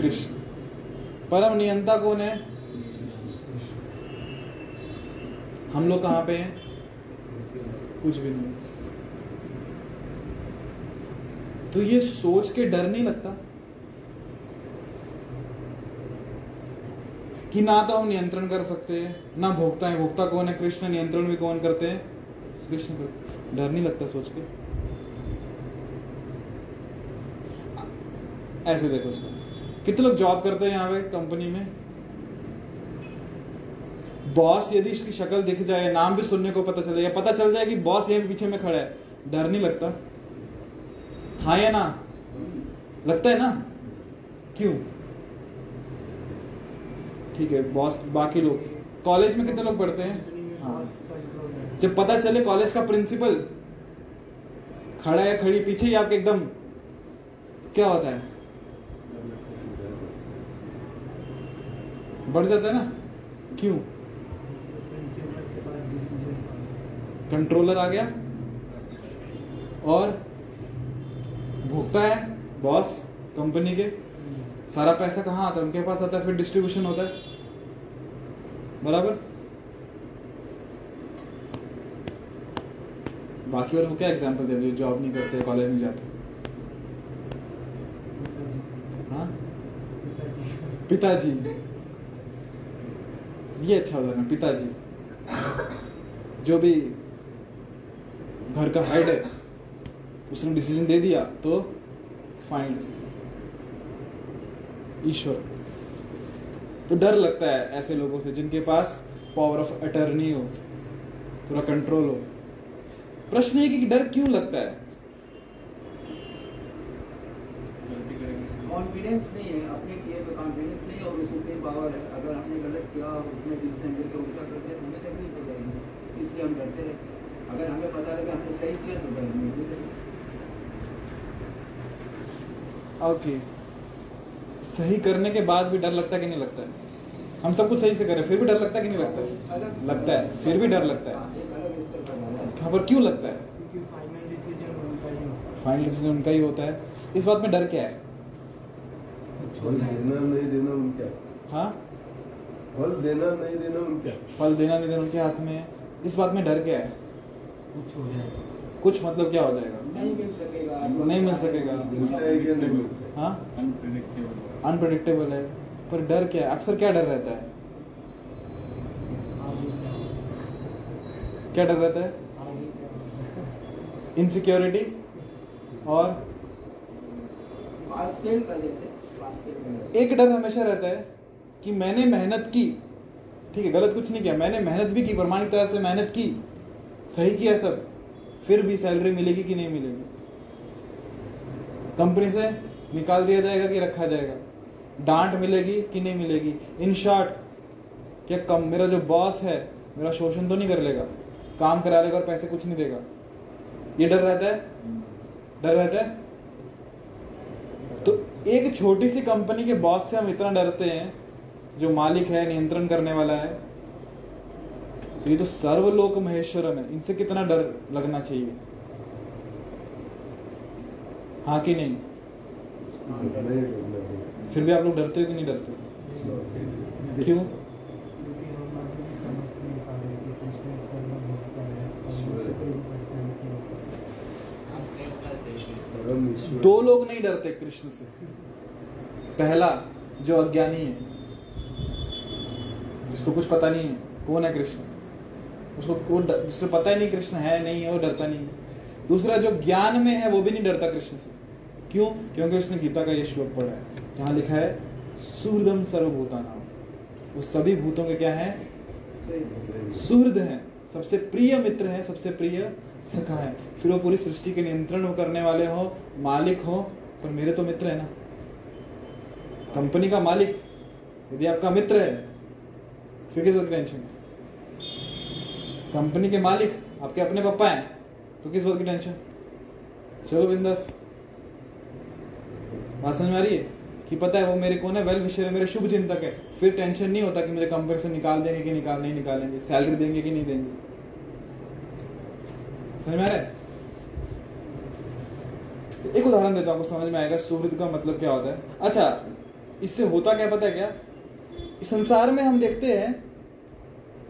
कृष्ण। परम नियंता कौन है? हम लोग कहां पे हैं? कुछ भी नहीं। तो ये सोच के डर नहीं लगता कि ना तो हम नियंत्रण कर सकते हैं ना भोक्ता है। भोक्ता कौन है? कृष्ण। नियंत्रण भी कौन करते हैं? कृष्ण करते। डर नहीं लगता सोच के? ऐसे देखो इसको, कितने लोग जॉब करते हैं यहाँ पे कंपनी में। बॉस यदि इसकी शक्ल दिख जाए, नाम भी सुनने को पता चले, या पता चल जाए कि बॉस यहीं पीछे में खड़ा है, डर नहीं लगता? हाँ या ना? लगता है ना? क्यों? ठीक है बॉस। बाकी लोग कॉलेज में कितने लोग पढ़ते हैं? हाँ, जब पता चले कॉलेज का प्रिंसिपल खड़ा है, खड़ी पीछे ही आपके, एकदम क्या होता है? बढ़ जाता है ना? क्यों? कंट्रोलर आ गया। और भोक्ता है बॉस कंपनी के। सारा पैसा कहाँ आता है? उनके पास आता है। फिर डिस्ट्रीब्यूशन होता है, बराबर। बाकी और वो क्या एग्जाम्पल दे रहे हैं? जॉब नहीं करते, कॉलेज नहीं जाते। हाँ, पिताजी। ये अच्छा उदाहरण है, पिताजी। जो भी घर का हेड है उसने डिसीजन दे दिया तो फाइनल डिसीजन ईश्वर। तो डर लगता है ऐसे लोगों से जिनके पास पावर ऑफ अटर्नी हो, पूरा कंट्रोल हो। प्रश्न ये कि डर क्यों लगता है? कॉन्फिडेंस नहीं है, अपने किए पे कॉन्फिडेंस नहीं है और उसमें पावर है। अगर हमने गलत किया, उसमें डिसीजन लेके उल्टा कर दिया, हमें तकलीफ हो जाएगी, इसलिए हम डरते रहते हैं। अगर हमें पता लगे हमने सही किया तो डर नहीं। ओके, सही करने के बाद भी डर लगता है कि नहीं लगता है? हम सब कुछ सही से करें फिर भी डर लगता है कि नहीं लगता है? लगता है, फिर भी डर लगता है। पर क्यों लगता है? क्योंकि फाइनल डिसीजन उनका ही होता है। फाइनल डिसीजन उनका ही होता है। इस बात में डर क्या है? फल देना नहीं देना उनका। हाँ, फल देना नहीं देना उनका। फल देना नहीं देना उनके हाथ में है। इस बात में डर क्या है? कुछ हो जाए। कुछ मतलब क्या हो जाएगा, नहीं मिल सकेगा, नहीं मिल सकेगा, हाँ अनप्रेडिक्टेबल है। पर डर क्या है, अक्सर क्या डर रहता है, क्या डर रहता है, इनसिक्योरिटी और एक डर हमेशा रहता है कि मैंने मेहनत की, ठीक है गलत कुछ नहीं किया, मैंने मेहनत भी की, प्रमाणिक तरह से मेहनत की, सही किया सब, फिर भी सैलरी मिलेगी कि नहीं मिलेगी, कंपनी से निकाल दिया जाएगा कि रखा जाएगा, डांट मिलेगी कि नहीं मिलेगी, इन शॉर्ट क्या कम मेरा जो बॉस है मेरा शोषण तो नहीं कर लेगा, काम करा लेगा और पैसे कुछ नहीं देगा, ये डर रहता है, डर रहता है। तो एक छोटी सी कंपनी के बॉस से हम इतना डरते हैं, जो मालिक है नियंत्रण करने वाला है, तो ये तो सर्वलोक महेश्वरम है, इनसे कितना डर लगना चाहिए, हाँ कि नहीं? फिर भी आप लोग डरते हो कि नहीं डरते, क्यों? दो लोग नहीं डरते कृष्ण से, पहला जो अज्ञानी है, जिसको कुछ पता नहीं है कौन है कृष्ण, उसको जिसको पता ही नहीं कृष्ण है नहीं है वो डरता नहीं है। दूसरा जो ज्ञान में है वो भी नहीं डरता कृष्ण से, क्यों? क्योंकि उसने गीता का ये श्लोक पढ़ा है जहाँ लिखा है सुहृदम सर्वभूतानां, वो सभी भूतों के क्या है, सुहृद है, सबसे प्रिय मित्र है, सबसे प्रिय सखा है। फिर वो पूरी सृष्टि के नियंत्रण करने वाले हो, मालिक हो, पर मेरे तो मित्र है ना, कंपनी का मालिक यदि आपका मित्र है फिर किस बात की टेंशन, कंपनी के मालिक आपके अपने पापा हैं तो किस बात की टेंशन, चलो बिंदास। बात समझ में आ रही है कि पता है वो मेरे कौन है, वेल विशर है, मेरे शुभ चिंतक है, फिर टेंशन नहीं होता कि मुझे कंपनी से निकाल देंगे कि निकाल नहीं निकालेंगे, सैलरी देंगे कि नहीं देंगे, समझ में आ रहा है? एक उदाहरण देता हूँ आपको समझ में आएगा सुहृद का मतलब क्या होता है। अच्छा इससे होता क्या पता है क्या, इस संसार में हम देखते हैं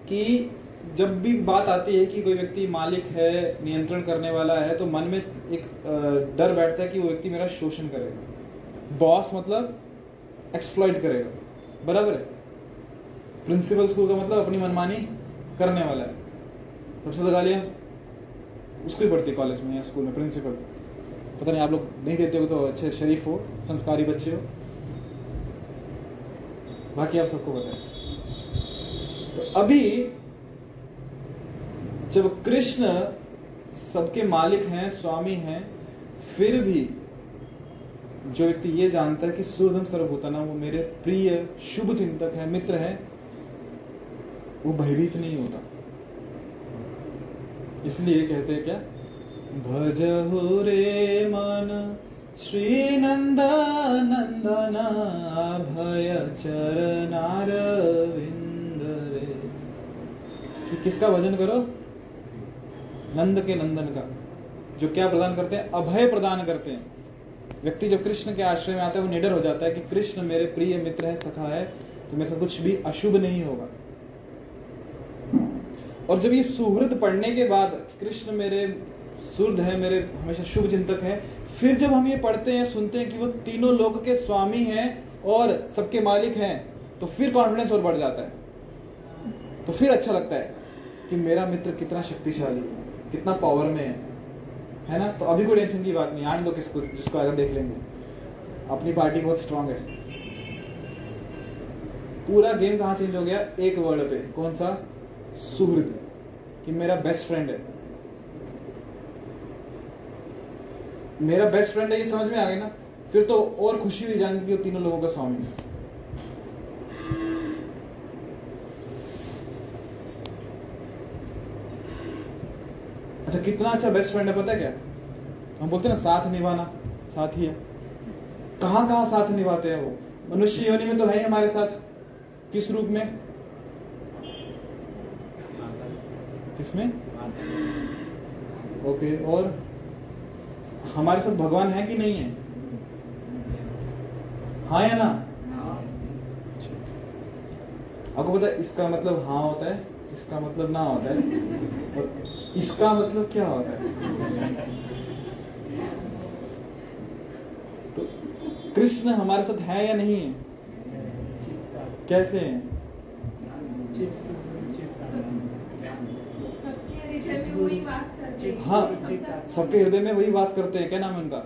कि जब भी बात आती है कि कोई व्यक्ति मालिक है नियंत्रण करने वाला है तो मन में एक डर बैठता है कि वो व्यक्ति मेरा शोषण करेगा, बॉस मतलब एक्सप्लॉइट करेगा, बराबर है, प्रिंसिपल स्कूल का मतलब अपनी मनमानी करने वाला है, सबसे गालियाँ उसको ही पढ़ती कॉलेज में या स्कूल में प्रिंसिपल, पता नहीं आप लोग नहीं देते हो तो अच्छे शरीफ हो संस्कारी बच्चे हो, बाकी आप सबको पता है। तो अभी जब कृष्ण सबके मालिक हैं स्वामी हैं, फिर भी जो व्यक्ति ये जानता है कि सुहृदम सर्वभूतानां वो मेरे प्रिय शुभ चिंतक है मित्र है, वो भयभीत नहीं होता, इसलिए कहते हैं क्या, भजहु रे मन श्री नंदनंदना भय चरणारविंद रे, कि किसका भजन करो, नंद के नंदन का, जो क्या प्रदान करते हैं, अभय प्रदान करते हैं। व्यक्ति जब कृष्ण के आश्रय में आता है वो निडर हो जाता है कि कृष्ण मेरे प्रिय मित्र है सखा है, तो मेरे साथ कुछ भी अशुभ नहीं होगा। और जब ये सुहृद पढ़ने के बाद कृष्ण मेरे सुहृद है मेरे हमेशा शुभ चिंतक है, फिर जब हम ये पढ़ते हैं सुनते हैं कि वो तीनों लोक के स्वामी हैं और सबके मालिक हैं, तो फिर कॉन्फिडेंस और बढ़ जाता है, तो फिर अच्छा लगता है कि मेरा मित्र कितना शक्तिशाली है कितना पावर में है, है ना। तो अभी कोई टेंशन की बात नहीं, आने दो किसको, जिसको आगे देख लेंगे, अपनी पार्टी बहुत स्ट्रांग है। पूरा गेम कहाँ चेंज हो गया, एक वर्ड पे, कौन सा, सुहृद, कि मेरा बेस्ट फ्रेंड है, मेरा बेस्ट फ्रेंड है, ये समझ में आ गया ना, फिर तो और खुशी हुई जान के तीनों लोगों का स्वामी है। अच्छा कितना अच्छा बेस्ट फ्रेंड है पता है क्या, हम बोलते हैं ना साथ निभाना, साथ ही है, कहाँ कहाँ साथ निभाते हैं वो, मनुष्य योनि में तो है ही हमारे साथ, किस रूप में, किसमें, ओके। और हमारे साथ भगवान है कि नहीं है, हाँ या ना, आपको पता है इसका मतलब हाँ होता है इसका मतलब ना होता है और इसका मतलब क्या होता है। तो कृष्ण हमारे साथ है या नहीं है, कैसे है? हाँ, सबके हृदय में वही वास करते हैं। क्या नाम है उनका?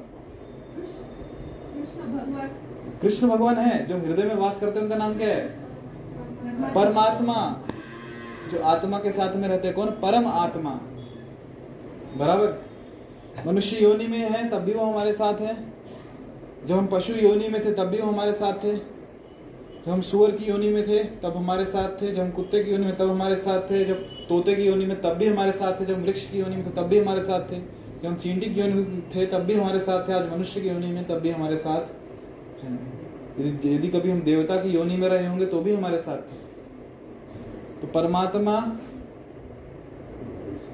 कृष्ण भगवान है जो हृदय में वास करते हैं। उनका नाम क्या है? परमात्मा। जो आत्मा के साथ में रहते हैं कौन? परम आत्मा। बराबर। मनुष्य योनि में है तब भी वो हमारे साथ है, जब हम पशु योनि में थे तब भी वो हमारे साथ थे, जब हम सूअर की योनि में थे तब हमारे साथ थे, जब हम कुत्ते की योनि में तब हमारे साथ थे, जब तोते की योनि में तब भी हमारे साथ थे, जब वृक्ष की योनि में थे तब भी हमारे साथ थे, जब हम चींटी की योनि में थे तब भी हमारे साथ थे, आज मनुष्य की योनि में तब भी हमारे साथ हैं। यदि यदि कभी हम देवता की योनि में रहे होंगे तो भी हमारे साथ थे। तो परमात्मा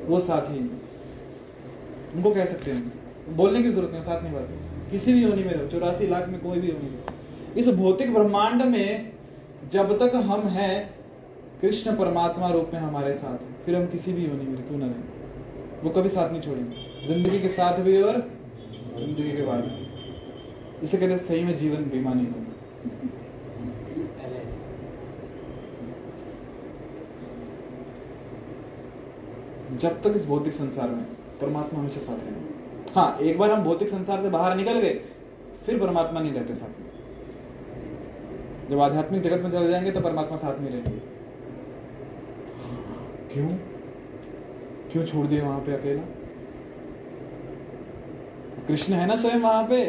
वो साथी, उनको कह सकते हैं, बोलने की जरूरत नहीं, साथ नहीं बात। किसी भी योनि में रहो, चौरासी लाख में कोई भी योनि में, इस भौतिक ब्रह्मांड में जब तक हम हैं कृष्ण परमात्मा रूप में हमारे साथ है। फिर हम किसी भी योनि में क्यों ना रहें, वो कभी साथ नहीं छोड़ेंगे, जिंदगी के साथ भी और जिंदगी के बाद भी। इसे कहते सही में जीवन बीमा नहीं होगा। जब तक इस भौतिक संसार में परमात्मा हमेशा साथ रहेगा। हाँ, एक बार हम भौतिक संसार से बाहर निकल गए फिर परमात्मा नहीं रहते साथ में। जब आध्यात्मिक जगत में चले जाएंगे तो परमात्मा साथ नहीं रहेंगे। क्यों क्यों छोड़ दिए वहां पे अकेला? कृष्ण है ना स्वयं वहां पे।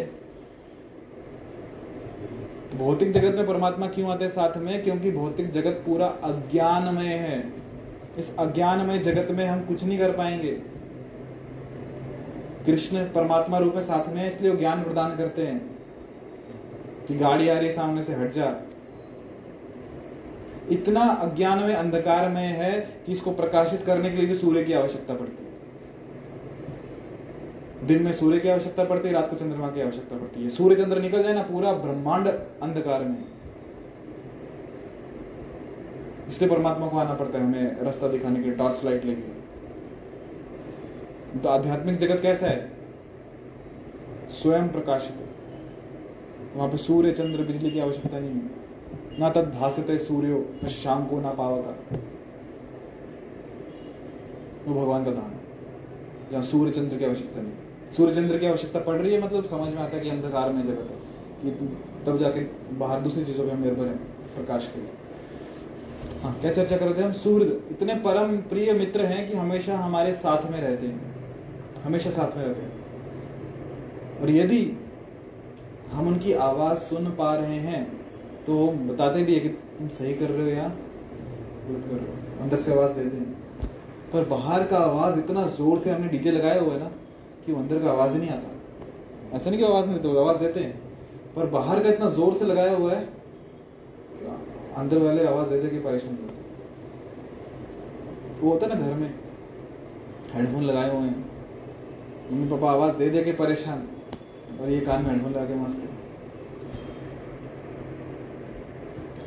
भौतिक जगत में परमात्मा क्यों आते हैं साथ में? क्योंकि भौतिक जगत पूरा अज्ञानमय है। इस अज्ञानमय जगत में हम कुछ नहीं कर पाएंगे। कृष्ण परमात्मा रूप में साथ में, इसलिए वो ज्ञान प्रदान करते हैं कि गाड़ी आ रही सामने से, हट जा। इतना अज्ञानमय अंधकारमय है कि इसको प्रकाशित करने के लिए भी सूर्य की आवश्यकता पड़ती है। दिन में सूर्य की आवश्यकता पड़ती है, रात को चंद्रमा की आवश्यकता पड़ती है। सूर्य चंद्र निकल जाए ना, पूरा ब्रह्मांड अंधकार में। इसलिए परमात्मा को आना पड़ता है हमें रास्ता दिखाने के लिए, टॉर्च लाइट लेके। तो आध्यात्मिक जगत कैसा है? स्वयं प्रकाशित है। वहां पे सूर्य चंद्र बिजली की आवश्यकता नहीं है। ना तद भासते सूर्यो न शाम को ना पावका। वो भगवान का धाम है जहाँ सूर्य चंद्र की आवश्यकता नहीं। सूर्य चंद्र की आवश्यकता पड़ रही है मतलब समझ में आता है कि अंधकार में जगत है, कि तब जाके बाहर दूसरी चीजों पर हम निर्भर हैं प्रकाश के लिए। हाँ, क्या चर्चा करते हैं हम। सूर्य इतने परम प्रिय मित्र हैं कि हमेशा हमारे साथ में रहते हैं, हमेशा साथ में रहते हैं। और यदि हम उनकी आवाज सुन पा रहे हैं तो वो बताते भी है कि तुम सही कर रहे हो या गलत कर रहे हो, अंदर से आवाज देते हैं। पर बाहर का आवाज इतना जोर से हमने डीजे लगाया हुआ है ना कि अंदर का आवाज ही नहीं आता। ऐसा नहीं कि आवाज नहीं देते, आवाज देते हैं पर बाहर का इतना जोर से लगाया हुआ है, अंदर वाले आवाज देते कि परेशान करते। वो होता ना घर में हेडफोन लगाए हुए हैं, मम्मी पापा आवाज दे दे के परेशान, और ये कान में हेडफोन लगा के मस्त है।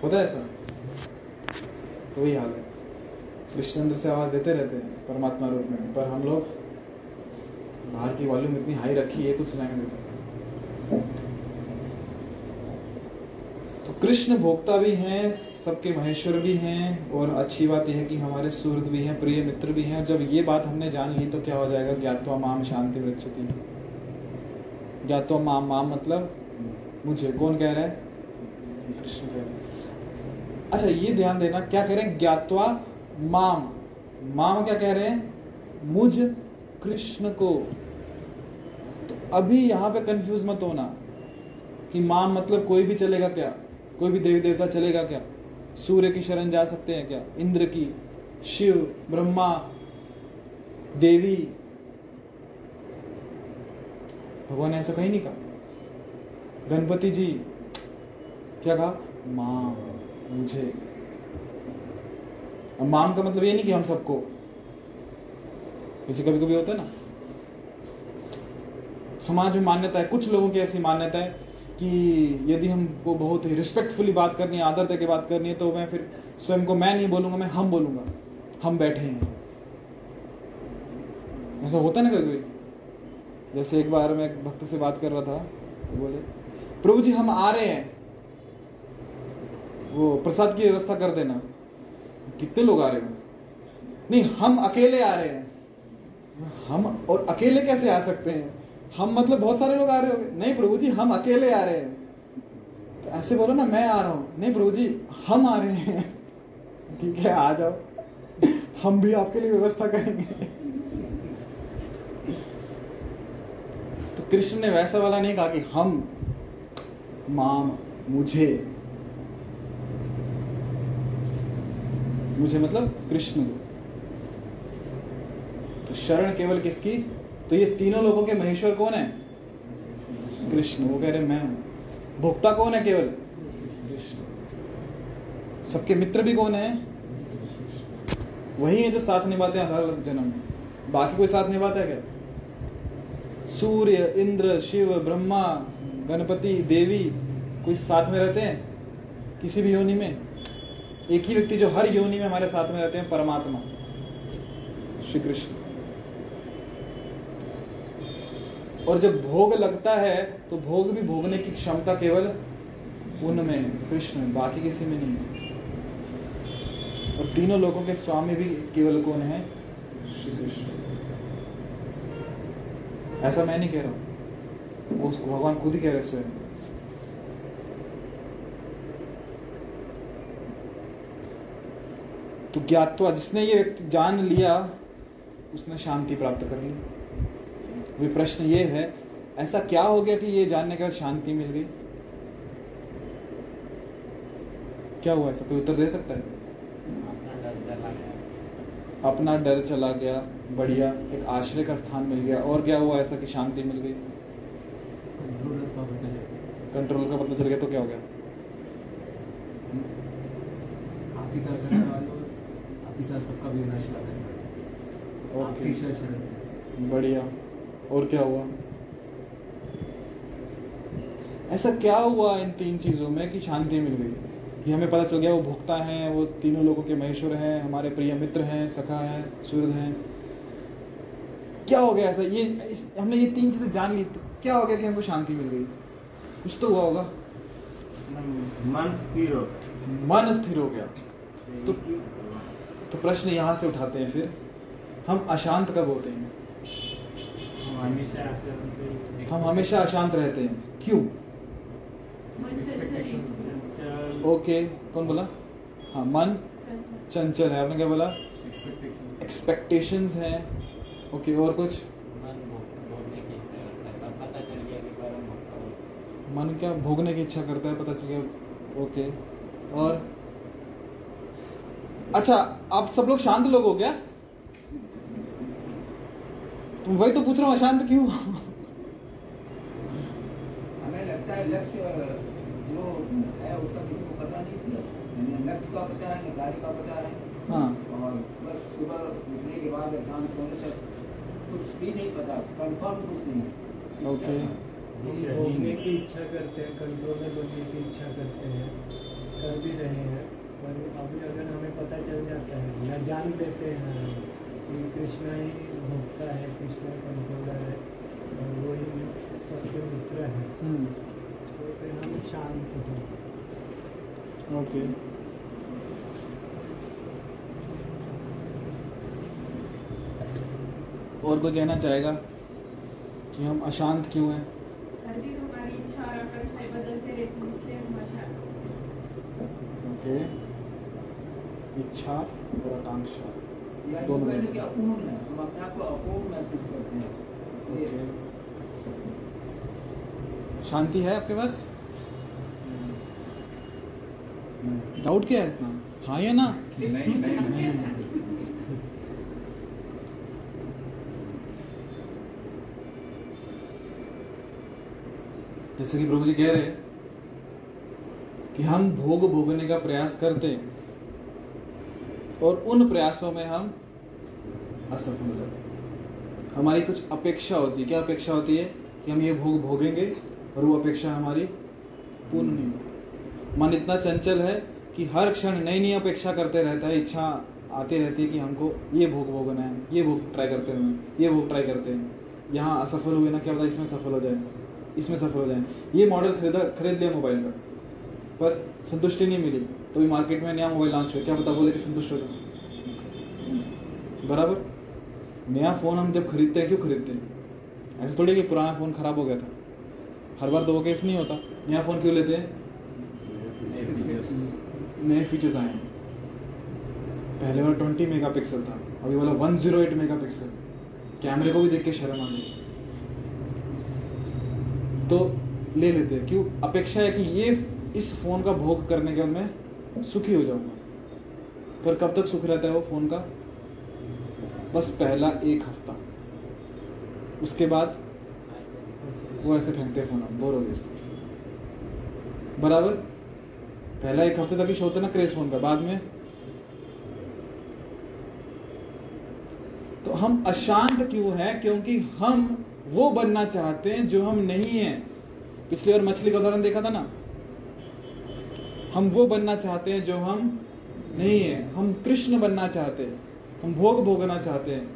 होता है ऐसा। तो वही हाल है, कृष्ण अंदर से आवाज देते रहते हैं परमात्मा रूप में, पर हम लोग बाहर की वॉल्यूम इतनी हाई रखी है कुछ सुनाई नहीं देता। कृष्ण भोक्ता भी हैं, सबके महेश्वर भी हैं, और अच्छी बात यह है कि हमारे सुहृद भी हैं, प्रिय मित्र भी हैं। जब ये बात हमने जान ली तो क्या हो जाएगा? ज्ञात्वा माम शांति रक्षति। ज्ञात्वा माम, माम मतलब मुझे। कौन कह रहा है? कृष्ण कह रहे हैं। अच्छा, ये ध्यान देना, क्या कह रहे हैं? ज्ञात्वा माम। माम क्या कह रहे हैं? मुझ कृष्ण को। तो अभी यहाँ पे कंफ्यूज मत होना कि माम मतलब कोई भी चलेगा क्या, कोई भी देवी देवता चलेगा क्या? सूर्य की शरण जा सकते हैं क्या? इंद्र की, शिव, ब्रह्मा, देवी। भगवान ने ऐसा कहीं नहीं कहा। गणपति जी क्या कहा? मां, मुझे। अब मां का मतलब ये नहीं कि हम सबको, जैसे कभी कभी होता है ना समाज में मान्यता है, कुछ लोगों की ऐसी मान्यता है कि यदि हमको बहुत ही रिस्पेक्टफुली बात करनी है, आदर देके बात करनी है, तो मैं फिर स्वयं को मैं नहीं बोलूंगा, मैं हम बोलूंगा। हम बैठे हैं। ऐसा होता ना कभी। जैसे एक बार मैं भक्त से बात कर रहा था तो बोले, प्रभु जी हम आ रहे हैं, वो प्रसाद की व्यवस्था कर देना। कितने लोग आ रहे हैं? नहीं, हम अकेले आ रहे हैं। हम और अकेले कैसे आ सकते हैं? हम मतलब बहुत सारे लोग आ रहे होंगे। नहीं प्रभु जी हम अकेले आ रहे हैं। तो ऐसे बोलो ना, मैं आ रहा हूँ। नहीं प्रभु जी हम आ रहे हैं। ठीक है, आ जाओ, हम भी आपके लिए व्यवस्था करेंगे। तो कृष्ण ने वैसा वाला नहीं कहा कि हम, माम, मुझे मुझे मतलब कृष्ण को। तो शरण केवल किसकी? तो ये तीनों लोगों के महेश्वर कौन है? कृष्ण। वो कह रहे मैं हूं। भोक्ता कौन है? केवल कृष्ण। सबके मित्र भी कौन है? वही है जो साथ निभाते हैं अलग अलग जन्म में। बाकी कोई साथ निभाता है क्या? सूर्य, इंद्र, शिव, ब्रह्मा, गणपति, देवी कोई साथ में रहते हैं किसी भी योनि में? एक ही व्यक्ति जो हर योनि में हमारे साथ में रहते हैं, परमात्मा श्री कृष्ण। और जब भोग लगता है तो भोग भी भोगने की क्षमता केवल उनमें, कृष्ण, बाकी किसी में नहीं। और तीनों लोगों के स्वामी भी केवल कौन है? श्री कृष्ण। ऐसा मैं नहीं कह रहा हूं, वो भगवान खुद ही कह रहे स्वयं। तो ज्ञात्वा, जिसने ये व्यक्ति जान लिया उसने शांति प्राप्त कर ली। अभी प्रश्न ये है, ऐसा क्या हो गया कि ये जानने के बाद शांति मिल गई? क्या हुआ ऐसा? कोई उत्तर दे सकता है? अपना डर चला गया। अपना डर चला गया। बढ़िया, एक आश्रय का स्थान मिल गया। और क्या हुआ ऐसा कि शांति मिल गई? कंट्रोल का पता चल गया। तो क्या हो गया? आपकी करने वालों, आपके साथ सबका विनाश लगा है। आपकी शरण। बढ़िया, और क्या हुआ? ऐसा क्या हुआ इन तीन चीजों में कि शांति मिल गई? कि हमें पता चल गया वो भोक्ता है, वो तीनों लोगों के महेश्वर हैं, हमारे प्रिय मित्र हैं, सखा हैं, सुहृद हैं। क्या हो गया ऐसा? ये इस, हमने ये तीन चीजें जान ली तो क्या हो गया कि हमको शांति मिल गई? कुछ तो हुआ होगा। मन स्थिर हो मन स्थिर हो गया। तो, तो प्रश्न यहाँ से उठाते हैं फिर, हम अशांत कब होते हैं? हम हमेशा अशांत रहते हैं, क्यों? ओके, कौन बोला? हाँ, मन चंचल है। आपने क्या बोला? एक्सपेक्टेशंस हैं। ओके okay, और कुछ? मन क्या भोगने की इच्छा करता है, पता चल गया। Okay okay. और अच्छा, आप सब लोग शांत लोग हो क्या? तो वही तो पूछ रहा हूँ, अशांत क्यों? हमें लगता है लक्ष्य जो है उसका किसी को पता नहीं, लक्ष्य का पता है, निकाय का पता है। हाँ, और बस सुबह उठने के बाद काम छोड़ने तक कुछ भी नहीं पता, कंफर्म कुछ नहीं। ओके, बोलने की इच्छा करते हैं, कंट्रोल में बोलने की इच्छा करते हैं, कर भी रहे हैं। पर अभी अगर हमें पता चल जाता है या जान लेते हैं कि कृष्णा ही भोक्ता है, कृष्णा कंट्रोलर है और वो ही सबके मित्र है, तो फिर हम शांत होते हैं। ओके, और कोई कहना चाहेगा कि हम अशांत क्यों हैं? ओके, इच्छा और आकांक्षा दोनों में क्या अपूर्ण है? हम अपने आप को अपूर्ण महसूस करते हैं। ओके, शांति है आपके पास? डाउट क्या है इतना? हाँ या ना? नहीं नहीं। जैसे कि प्रभु जी कह रहे कि हम भोग भोगने का प्रयास करते हैं और उन प्रयासों में हम असफल हो जाते। हमारी कुछ अपेक्षा होती है। क्या अपेक्षा होती है? कि हम ये भोग भोगेंगे, और वो अपेक्षा हमारी पूर्ण नहीं होती। मन इतना चंचल है कि हर क्षण नई नई अपेक्षा करते रहता है, इच्छा आती रहती है कि हमको ये भूख भोगना है, ये भूख ट्राई करते हुए ये भूख ट्राई करते हैं, यहाँ असफल हुए ना क्या पता इसमें सफल हो जाए, इसमें सफल हो जाए। ये मॉडल खरीदा खरीद लिया मोबाइल का, पर संतुष्टि नहीं मिली, तो भी मार्केट में नया मोबाइल लॉन्च हुआ, क्या पता बोले कि संतुष्ट हो जाए। बराबर नया फ़ोन हम जब खरीदते हैं, क्यों खरीदते हैं? ऐसे थोड़ी कि पुराना फ़ोन ख़राब हो गया था, हर बार तो वो केस नहीं होता। नया फ़ोन क्यों लेते हैं? नए फीचर्स आए हैं। पहले वाला ट्वेंटी मेगा पिक्सल था, अभी वाला one zero eight megapixel. कैमरे को भी देख के शर्म आ गई, तो ले लेते हैं। क्यों? अपेक्षा है कि ये इस फ़ोन का भोग करने के बाद मैं सुखी हो जाऊँगा, पर कब तक सुख रहता है वो फ़ोन का? बस पहला एक हफ्ता, उसके बाद वो ऐसे फेंकते हैं फ़ोन, हम बोर हो गए। बराबर पहला एक हफ्ते तक ही होता ना क्रेज फ़ोन का, बाद में तो हम अशांत क्यों हैं? क्योंकि हम वो बनना चाहते हैं जो हम नहीं हैं। पिछली बार मछली का उदाहरण देखा था ना, हम वो बनना चाहते हैं जो हम नहीं हैं। हम कृष्ण बनना चाहते हैं, हम भोग भोगना चाहते हैं,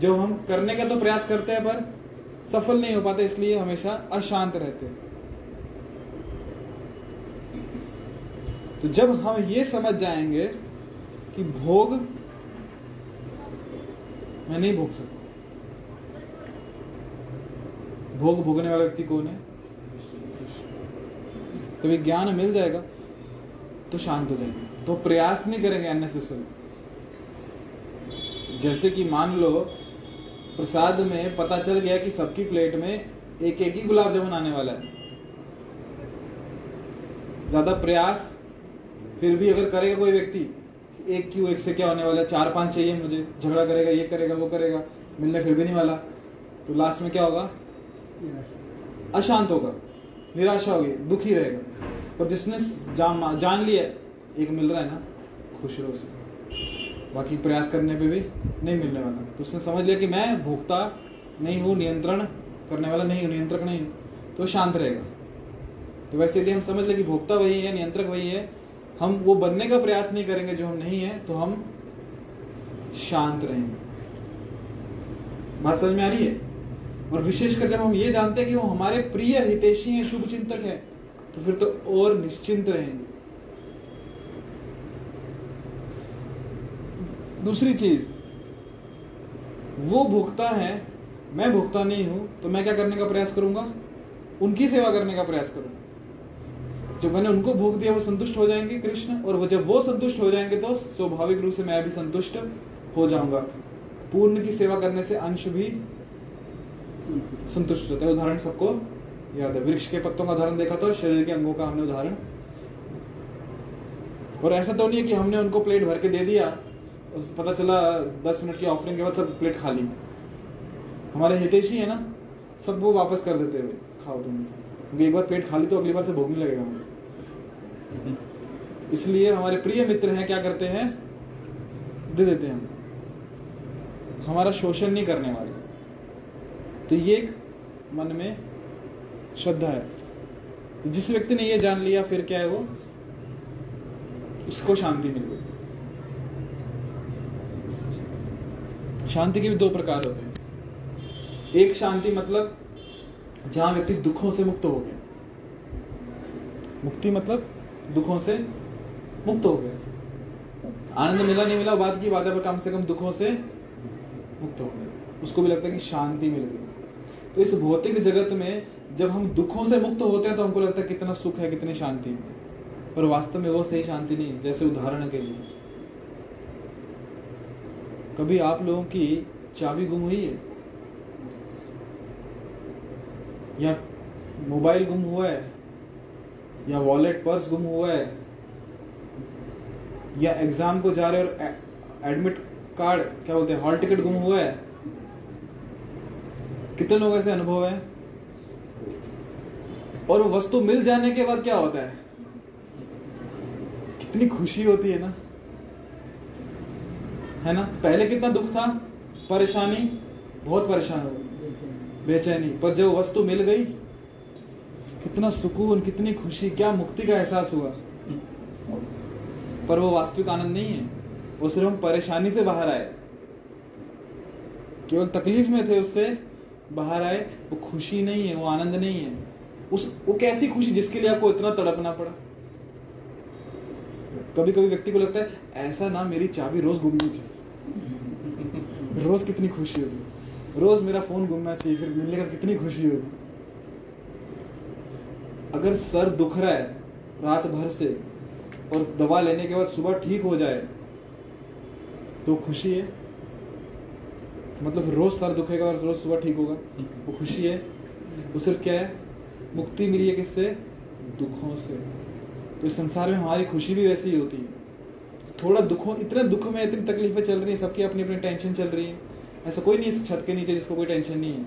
जो हम करने का तो प्रयास करते हैं पर सफल नहीं हो पाते, इसलिए हमेशा अशांत रहते हैं। तो जब हम ये समझ जाएंगे कि भोग मैं नहीं भोग सकता, भोग भोगने वाला व्यक्ति कौन है, तो ये ज्ञान मिल जाएगा तो शांत हो जाएंगे, तो प्रयास नहीं करेंगे अननेसेसरी। जैसे कि मान लो प्रसाद में पता चल गया कि सबकी प्लेट में एक एक ही गुलाब जामुन आने वाला है, ज्यादा प्रयास फिर भी अगर करेगा कोई व्यक्ति, एक क्यों, एक से क्या होने वाला है, चार पांच चाहिए मुझे, झगड़ा करेगा, ये करेगा, वो करेगा, मिलने फिर भी नहीं वाला, तो लास्ट में क्या होगा? अशांत होगा, निराशा होगी, दुखी रहेगा। पर जिसने जान, जान लिया एक मिल रहा है ना, खुश रहो से, बाकी प्रयास करने पे भी नहीं मिलने वाला, तो उसने समझ लिया कि मैं भोक्ता नहीं हूँ, नियंत्रण करने वाला नहीं हूँ, नियंत्रक नहीं हूँ, तो शांत रहेगा। तो वैसे यदि हम समझ लें कि भोक्ता वही है, नियंत्रक वही है, हम वो बनने का प्रयास नहीं करेंगे जो हम नहीं है, तो हम शांत रहेंगे। बात समझ में आ रही है? और विशेषकर जब हम ये जानते हैं कि वो हमारे प्रिय हितैषी हैं, शुभ चिंतक हैं, तो फिर तो और निश्चिंत रहेंगे। दूसरी चीज, वो भोक्ता है, मैं भोक्ता नहीं हूं, तो मैं क्या करने का प्रयास करूंगा? उनकी सेवा करने का प्रयास करूंगा। जब मैंने उनको भोग दिया वो संतुष्ट हो जाएंगे कृष्ण, और वो जब वो संतुष्ट हो जाएंगे तो स्वाभाविक रूप से मैं भी संतुष्ट हो जाऊंगा। पूर्ण की सेवा करने से अंश भी संतुष्ट होता है। उदाहरण सबको याद है, वृक्ष के पत्तों का उदाहरण देखा था और शरीर के अंगों का हमने उदाहरण। और ऐसा तो नहीं है कि हमने उनको प्लेट भर के दे दिया, पता चला दस मिनट की ऑफरिंग के बाद सब प्लेट खाली, हमारे हितैषी है ना, सब वो वापस कर देते हुए, खाओ तुम, क्योंकि एक बार पेट खाली तो अगली बार से भोगने लगेगा हमें। इसलिए हमारे प्रिय मित्र हैं, क्या करते हैं? दे देते हैं हम, हमारा शोषण नहीं करने वाले। तो ये एक मन में श्रद्धा है। तो जिस व्यक्ति ने ये जान लिया, फिर क्या है, वो उसको शांति मिल गई। शांति के भी दो प्रकार होते हैं। एक शांति मतलब जहां व्यक्ति दुखों से मुक्त हो गया, मुक्ति मतलब दुखों से मुक्त हो गया, आनंद मिला नहीं मिला बात की बात है, पर कम से कम दुखों से मुक्त हो गया, उसको भी लगता है कि शांति मिल गई। तो इस भौतिक जगत में जब हम दुखों से मुक्त होते हैं तो हमको लगता है कितना सुख है, कितनी शांति, पर वास्तव में वो सही शांति नहीं। जैसे उदाहरण के लिए, कभी आप लोगों की चाबी गुम हुई है, या मोबाइल गुम हुआ है, या वॉलेट पर्स गुम हुआ है, या एग्जाम को जा रहे और एडमिट कार्ड, क्या बोलते हैं, हॉल टिकट गुम हुआ है। कितने लोग ऐसे अनुभव है? और वो वस्तु मिल जाने के बाद क्या होता है, कितनी खुशी होती है ना, है ना। पहले कितना दुख था, परेशानी, बहुत परेशान हो, बेचैनी, पर जब वस्तु मिल गई कितना सुकून, कितनी खुशी, क्या मुक्ति का एहसास हुआ। पर वो वास्तविक आनंद नहीं है, उससे हम परेशानी से बाहर आए, केवल तकलीफ में थे उससे बाहर आए। वो खुशी नहीं है, वो आनंद नहीं है, उस वो कैसी खुशी जिसके लिए आपको इतना तड़पना पड़ा। कभी कभी व्यक्ति को लगता है ऐसा ना मेरी चाबी रोज घूमनी चाहिए, रोज कितनी खुशी होगी, रोज मेरा फोन घूमना चाहिए, फिर मिलने का कितनी खुशी होगी। अगर सर दुख रहा है रात भर से और दवा लेने के बाद सुबह ठीक हो जाए तो खुशी है? मतलब रोज सर दुखेगा और रोज सुबह ठीक होगा, वो खुशी है? वो सिर्फ क्या है, मुक्ति मिली है किससे? दुखों से। तो इस संसार में हमारी खुशी भी वैसी ही होती है, थोड़ा दुखों, इतने दुख में इतनी तकलीफें चल रही हैं, सबकी अपनी अपनी टेंशन चल रही है, ऐसा कोई नहीं इस छत के नीचे जिसको कोई टेंशन नहीं है।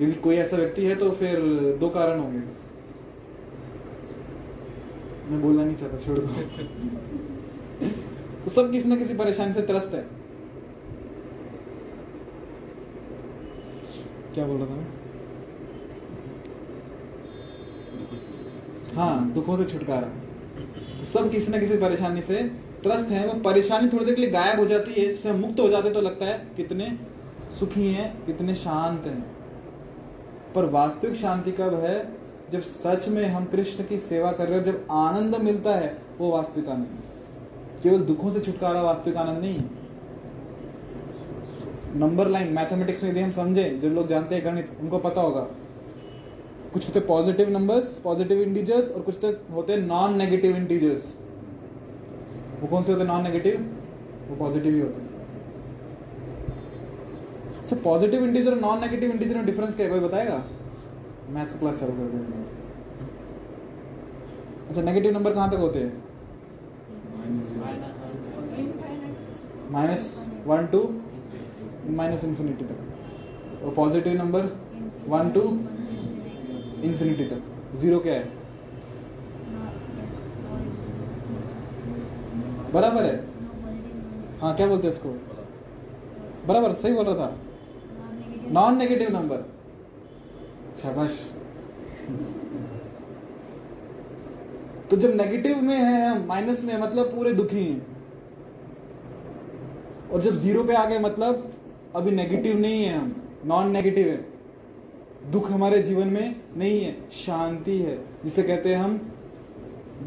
यदि कोई ऐसा व्यक्ति है तो फिर दो कारण होंगे, मैं बोलना नहीं चाहता, छोड़ दो। तो सब किसी ना किसी परेशानी से त्रस्त है। क्या बोल रहा था मैं? हाँ, दुखों से छुटकारा। तो सब किसी ना किसी परेशानी से त्रस्त हैं, वो परेशानी थोड़ी देर के लिए गायब हो जाती है, जिससे हम मुक्त हो जाते तो लगता है कितने सुखी हैं, कितने शांत हैं। पर वास्तविक शांति कब है? जब सच में हम कृष्ण की सेवा कर रहे हो, जब आनंद मिलता है, वो वास्तविक आनंद है। केवल दुखों से छुटकारा वास्तविक आनंद नहीं है। नंबर लाइन मैथमेटिक्स में यदि हम समझें, जो लोग जानते हैं गणित उनको पता होगा, कुछ होते पॉजिटिव नंबर्स, पॉजिटिव इंटीजर्स, और कुछ होते नॉन नेगेटिव इंटीजर्स। वो कौन से होते? नॉन नेगेटिव, वो पॉजिटिव ही होते हैं। सो पॉजिटिव इंटीजर और नॉन नेगेटिव इंटीजर में डिफरेंस क्या है, कोई बताएगा? मैथ्स का क्लास चालू कर देंगे। अच्छा, नेगेटिव नंबर कहाँ तक होते हैं? Minus one to minus infinity तक। और positive number one to infinity तक। जीरो क्या है? बराबर है। हाँ, क्या बोलते हैं इसको? बराबर, सही बोल रहा था, नॉन नेगेटिव नंबर। शाबाश। तो जब नेगेटिव में है, माइनस में, मतलब पूरे दुखी हैं, और जब जीरो पे आ गए मतलब अभी नेगेटिव नहीं है, हम नॉन नेगेटिव है, दुख हमारे जीवन में नहीं है, शांति है, जिसे कहते हैं हम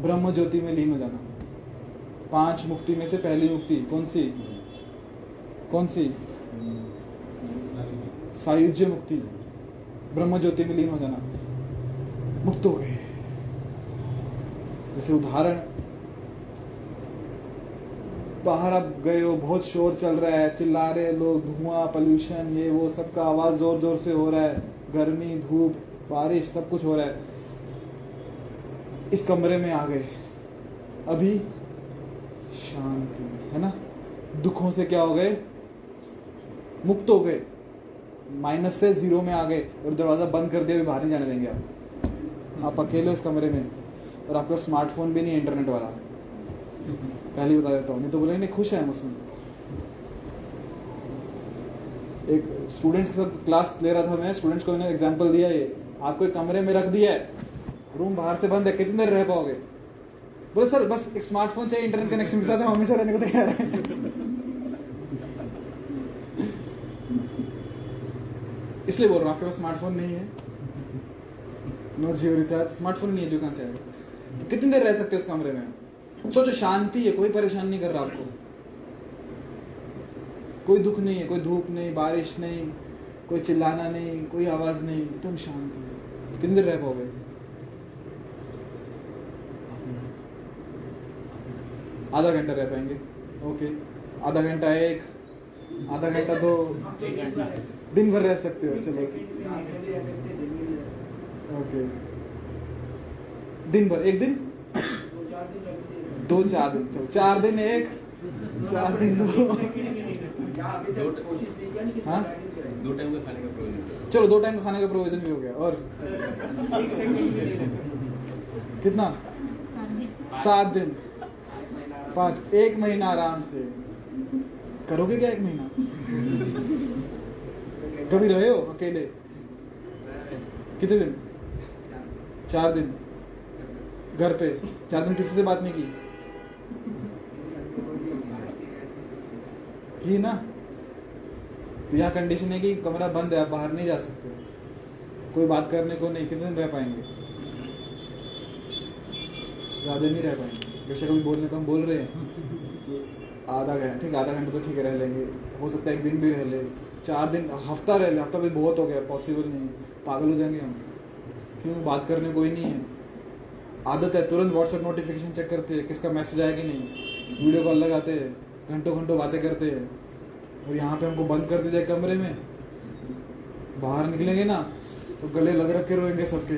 ब्रह्म ज्योति में लीन हो जाना। पांच मुक्ति में से पहली मुक्ति कौन सी? कौन सी? सायुज्य मुक्ति, ब्रह्म ज्योति में लीन हो जाना, मुक्त हो गए। जैसे उदाहरण, बाहर आप गए हो, बहुत शोर चल रहा है, चिल्ला रहे लोग, धुआं, पॉल्यूशन, ये वो, सबका आवाज जोर जोर से हो रहा है, गर्मी, धूप, बारिश, सब कुछ हो रहा है। इस कमरे में आ गए, अभी शांति है ना, दुखों से क्या हो गए? मुक्त हो गए, माइनस से जीरो में आ गए, और दरवाजा बंद कर दिया, बाहर नहीं जाने देंगे आप आप अकेले हो इस कमरे में, और आपका स्मार्टफोन भी नहीं, इंटरनेट वाला, पहले बता देता हूँ, नहीं तो बोले नहीं खुश है मुझसे। एक स्टूडेंट्स के साथ क्लास ले रहा था मैं, स्टूडेंट्स को मैंने एग्जाम्पल दिया, ये आपको एक कमरे में रख दिया है, रूम बाहर से बंद है, कितनी देर रह पाओगे? बोले सर बस एक स्मार्टफोन चाहिए, इंटरनेट कनेक्शन के साथ हम हमेशा रहने को तैयार है। इसलिए बोल रहा हूँ, आपके पास स्मार्टफोन नहीं है, नो जियो रिचार्ज, स्मार्टफोन नहीं है, जो कहाँ से आएगा? तो कितनी देर रह सकते हो उस कमरे में? सोचो, शांति है, कोई परेशान नहीं कर रहा आपको, कोई दुख नहीं है, कोई धूप नहीं, बारिश नहीं, कोई चिल्लाना नहीं, कोई आवाज नहीं, एकदम शांति है। कितनी देर रह पाओगे? आधा घंटा रह पाएंगे, ओके, आधा घंटा एक, आधा घंटा दो, दिन भर रह सकते हो, चलो ओके, दिन भर, एक दिन, दो चार दिन, चलो चार दिन एक, चार दिन दो, हाँ दो टाइम का खाने का प्रोविजन, चलो दो टाइम का खाने का प्रोविजन भी हो गया, और कितना? सात दिन, पाँच, एक महीना आराम से करोगे क्या? एक महीना कभी रहे हो अकेले? कितने दिन? चार दिन घर पे। चार दिन किसी से बात नहीं की? ही ना। तो यहाँ कंडीशन है कि कमरा बंद है, आप बाहर नहीं जा सकते, कोई बात करने को नहीं। कितने दिन रह पाएंगे? ज़्यादा नहीं रह पाएंगे। जैसे कभी बोलने को हम बोल रहे हैं कि आधा घंटा ठीक आधा घंटा तो ठीक है रह लेंगे, हो सकता है एक दिन भी रह ले, चार दिन, हफ्ता रह ले। हफ्ता भी बहुत हो गया, पॉसिबल नहीं, पागल हो जाएंगे हम। क्यों? बात करने कोई नहीं है, आदत है। तुरंत व्हाट्सएप नोटिफिकेशन चेक करते हैं, किसका मैसेज आया कि नहीं, वीडियो कॉल लगाते हैं, घंटों घंटों बातें करते हैं। और यहाँ पे हमको बंद कर दिया जाए कमरे में, बाहर निकलेंगे ना तो गले लग रख के रोएंगे सबके।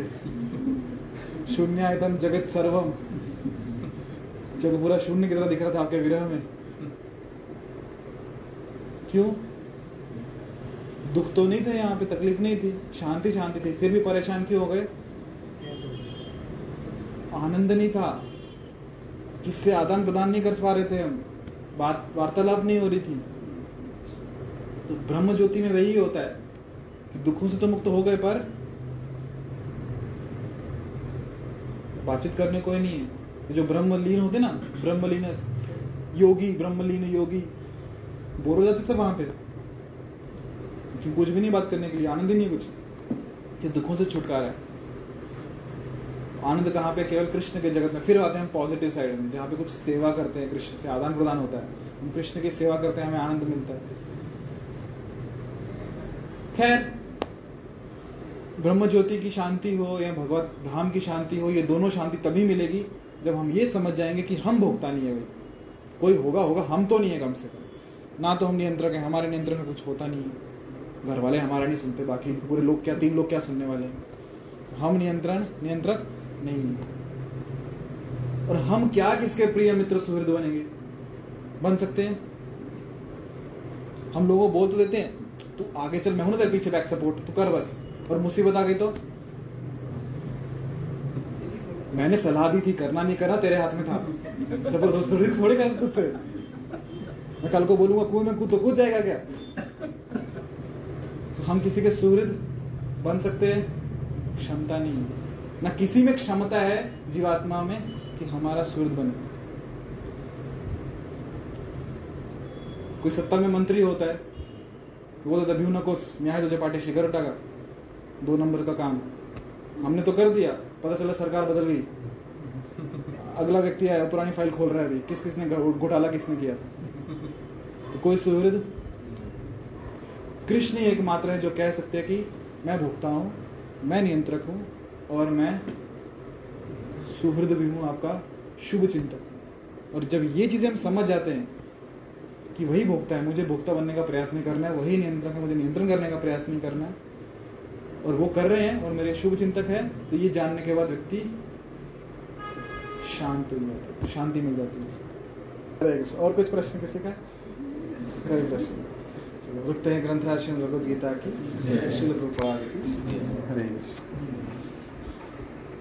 शून्य एकदम जगत सर्वम, जब पूरा शून्य की तरह दिख रहा था आपके विरह में। क्यों? दुख तो नहीं था यहाँ पे, तकलीफ नहीं थी, शांति शांति थी, फिर भी परेशान क्यों हो गए? आनंद नहीं था, किससे आदान प्रदान नहीं कर पा रहे थे हम, बात वार्तालाप नहीं हो रही थी। तो ब्रह्म ज्योति में वही होता है कि दुखों से तो मुक्त हो गए पर बातचीत करने कोई नहीं है। तो जो ब्रह्मलीन होते ना, ब्रह्मलीनस योगी, ब्रह्मलीन योगी बोर हो जाते सब वहां पे, क्योंकि कुछ भी नहीं बात करने के लिए, आनंद ही नहीं कुछ। ये दुखों से छुटकारा है। आनंद कहाँ पे? केवल कृष्ण के जगत में। फिर आते हैं हम पॉजिटिव साइड में, जहाँ पे कुछ सेवा करते हैं, कृष्ण से आदान प्रदान होता है, हम कृष्ण की सेवा करते हैं, हमें आनंद मिलता है। खैर, ब्रह्म ज्योति की शांति हो या भगवत धाम की शांति हो, ये दोनों शांति तभी मिलेगी जब हम ये समझ जाएंगे कि हम भोक्ता नहीं है। भाई कोई होगा होगा, हम तो नहीं है कम से कम ना। तो हम नियंत्रक हैं, हमारे नियंत्रण में कुछ होता नहीं है, घर वाले हमारा नहीं सुनते, बाकी पूरे लोग क्या, तीन लोग क्या सुनने वाले हैं। हम नियंत्रण नियंत्रक नहीं। और हम क्या किसके प्रिय मित्र सुहृद बनेंगे, बन सकते हैं। हम लोगों को बोल तो देते हैं तू आगे चल, मैं हूं ना तेरे पीछे बैक सपोर्ट, तू कर बस। और मुसीबत आ गई तो मैंने सलाह दी थी, करना नहीं करना तेरे हाथ में था। जबरदस्त थोड़ी कर तुझसे, मैं कल को बोलूंगा कुएं में कूद तो कूद जाएगा क्या? तो हम किसी के सुहृद बन सकते हैं, क्षमता नहीं ना किसी में क्षमता है जीवात्मा में कि हमारा सुहृद बने। कोई सत्ता में मंत्री होता है, वो तो दबियो न कोस न्याय तुझे पाटे शिखर उठा का, दो नंबर का काम हमने तो कर दिया, पता चला सरकार बदल गई, अगला व्यक्ति आया पुरानी फाइल खोल रहा है अभी, किस किसने घोटाला किसने किया था। तो कोई सुहृद कृष्ण ही एकमात्र है जो कह सकते हैं कि मैं भोक्ता हूं, मैं नियंत्रक हूं और मैं सुहृद भी हूँ, आपका शुभ चिंतक। और जब ये चीज़ें हम समझ जाते हैं कि वही भोक्ता है, मुझे भोक्ता बनने का प्रयास नहीं करना है, वही नियंत्रक है, मुझे नियंत्रण करने का प्रयास नहीं करना है, और वो कर रहे हैं और मेरे शुभ चिंतक है, तो ये जानने के बाद व्यक्ति शांत हो जाता है, शांति मिल जाती है। और कुछ प्रश्न किसी का? कई प्रश्न। चलो रुकते हैं ग्रंथ राशि भगवद गीता की। श्रील प्रभुपाद की। हरे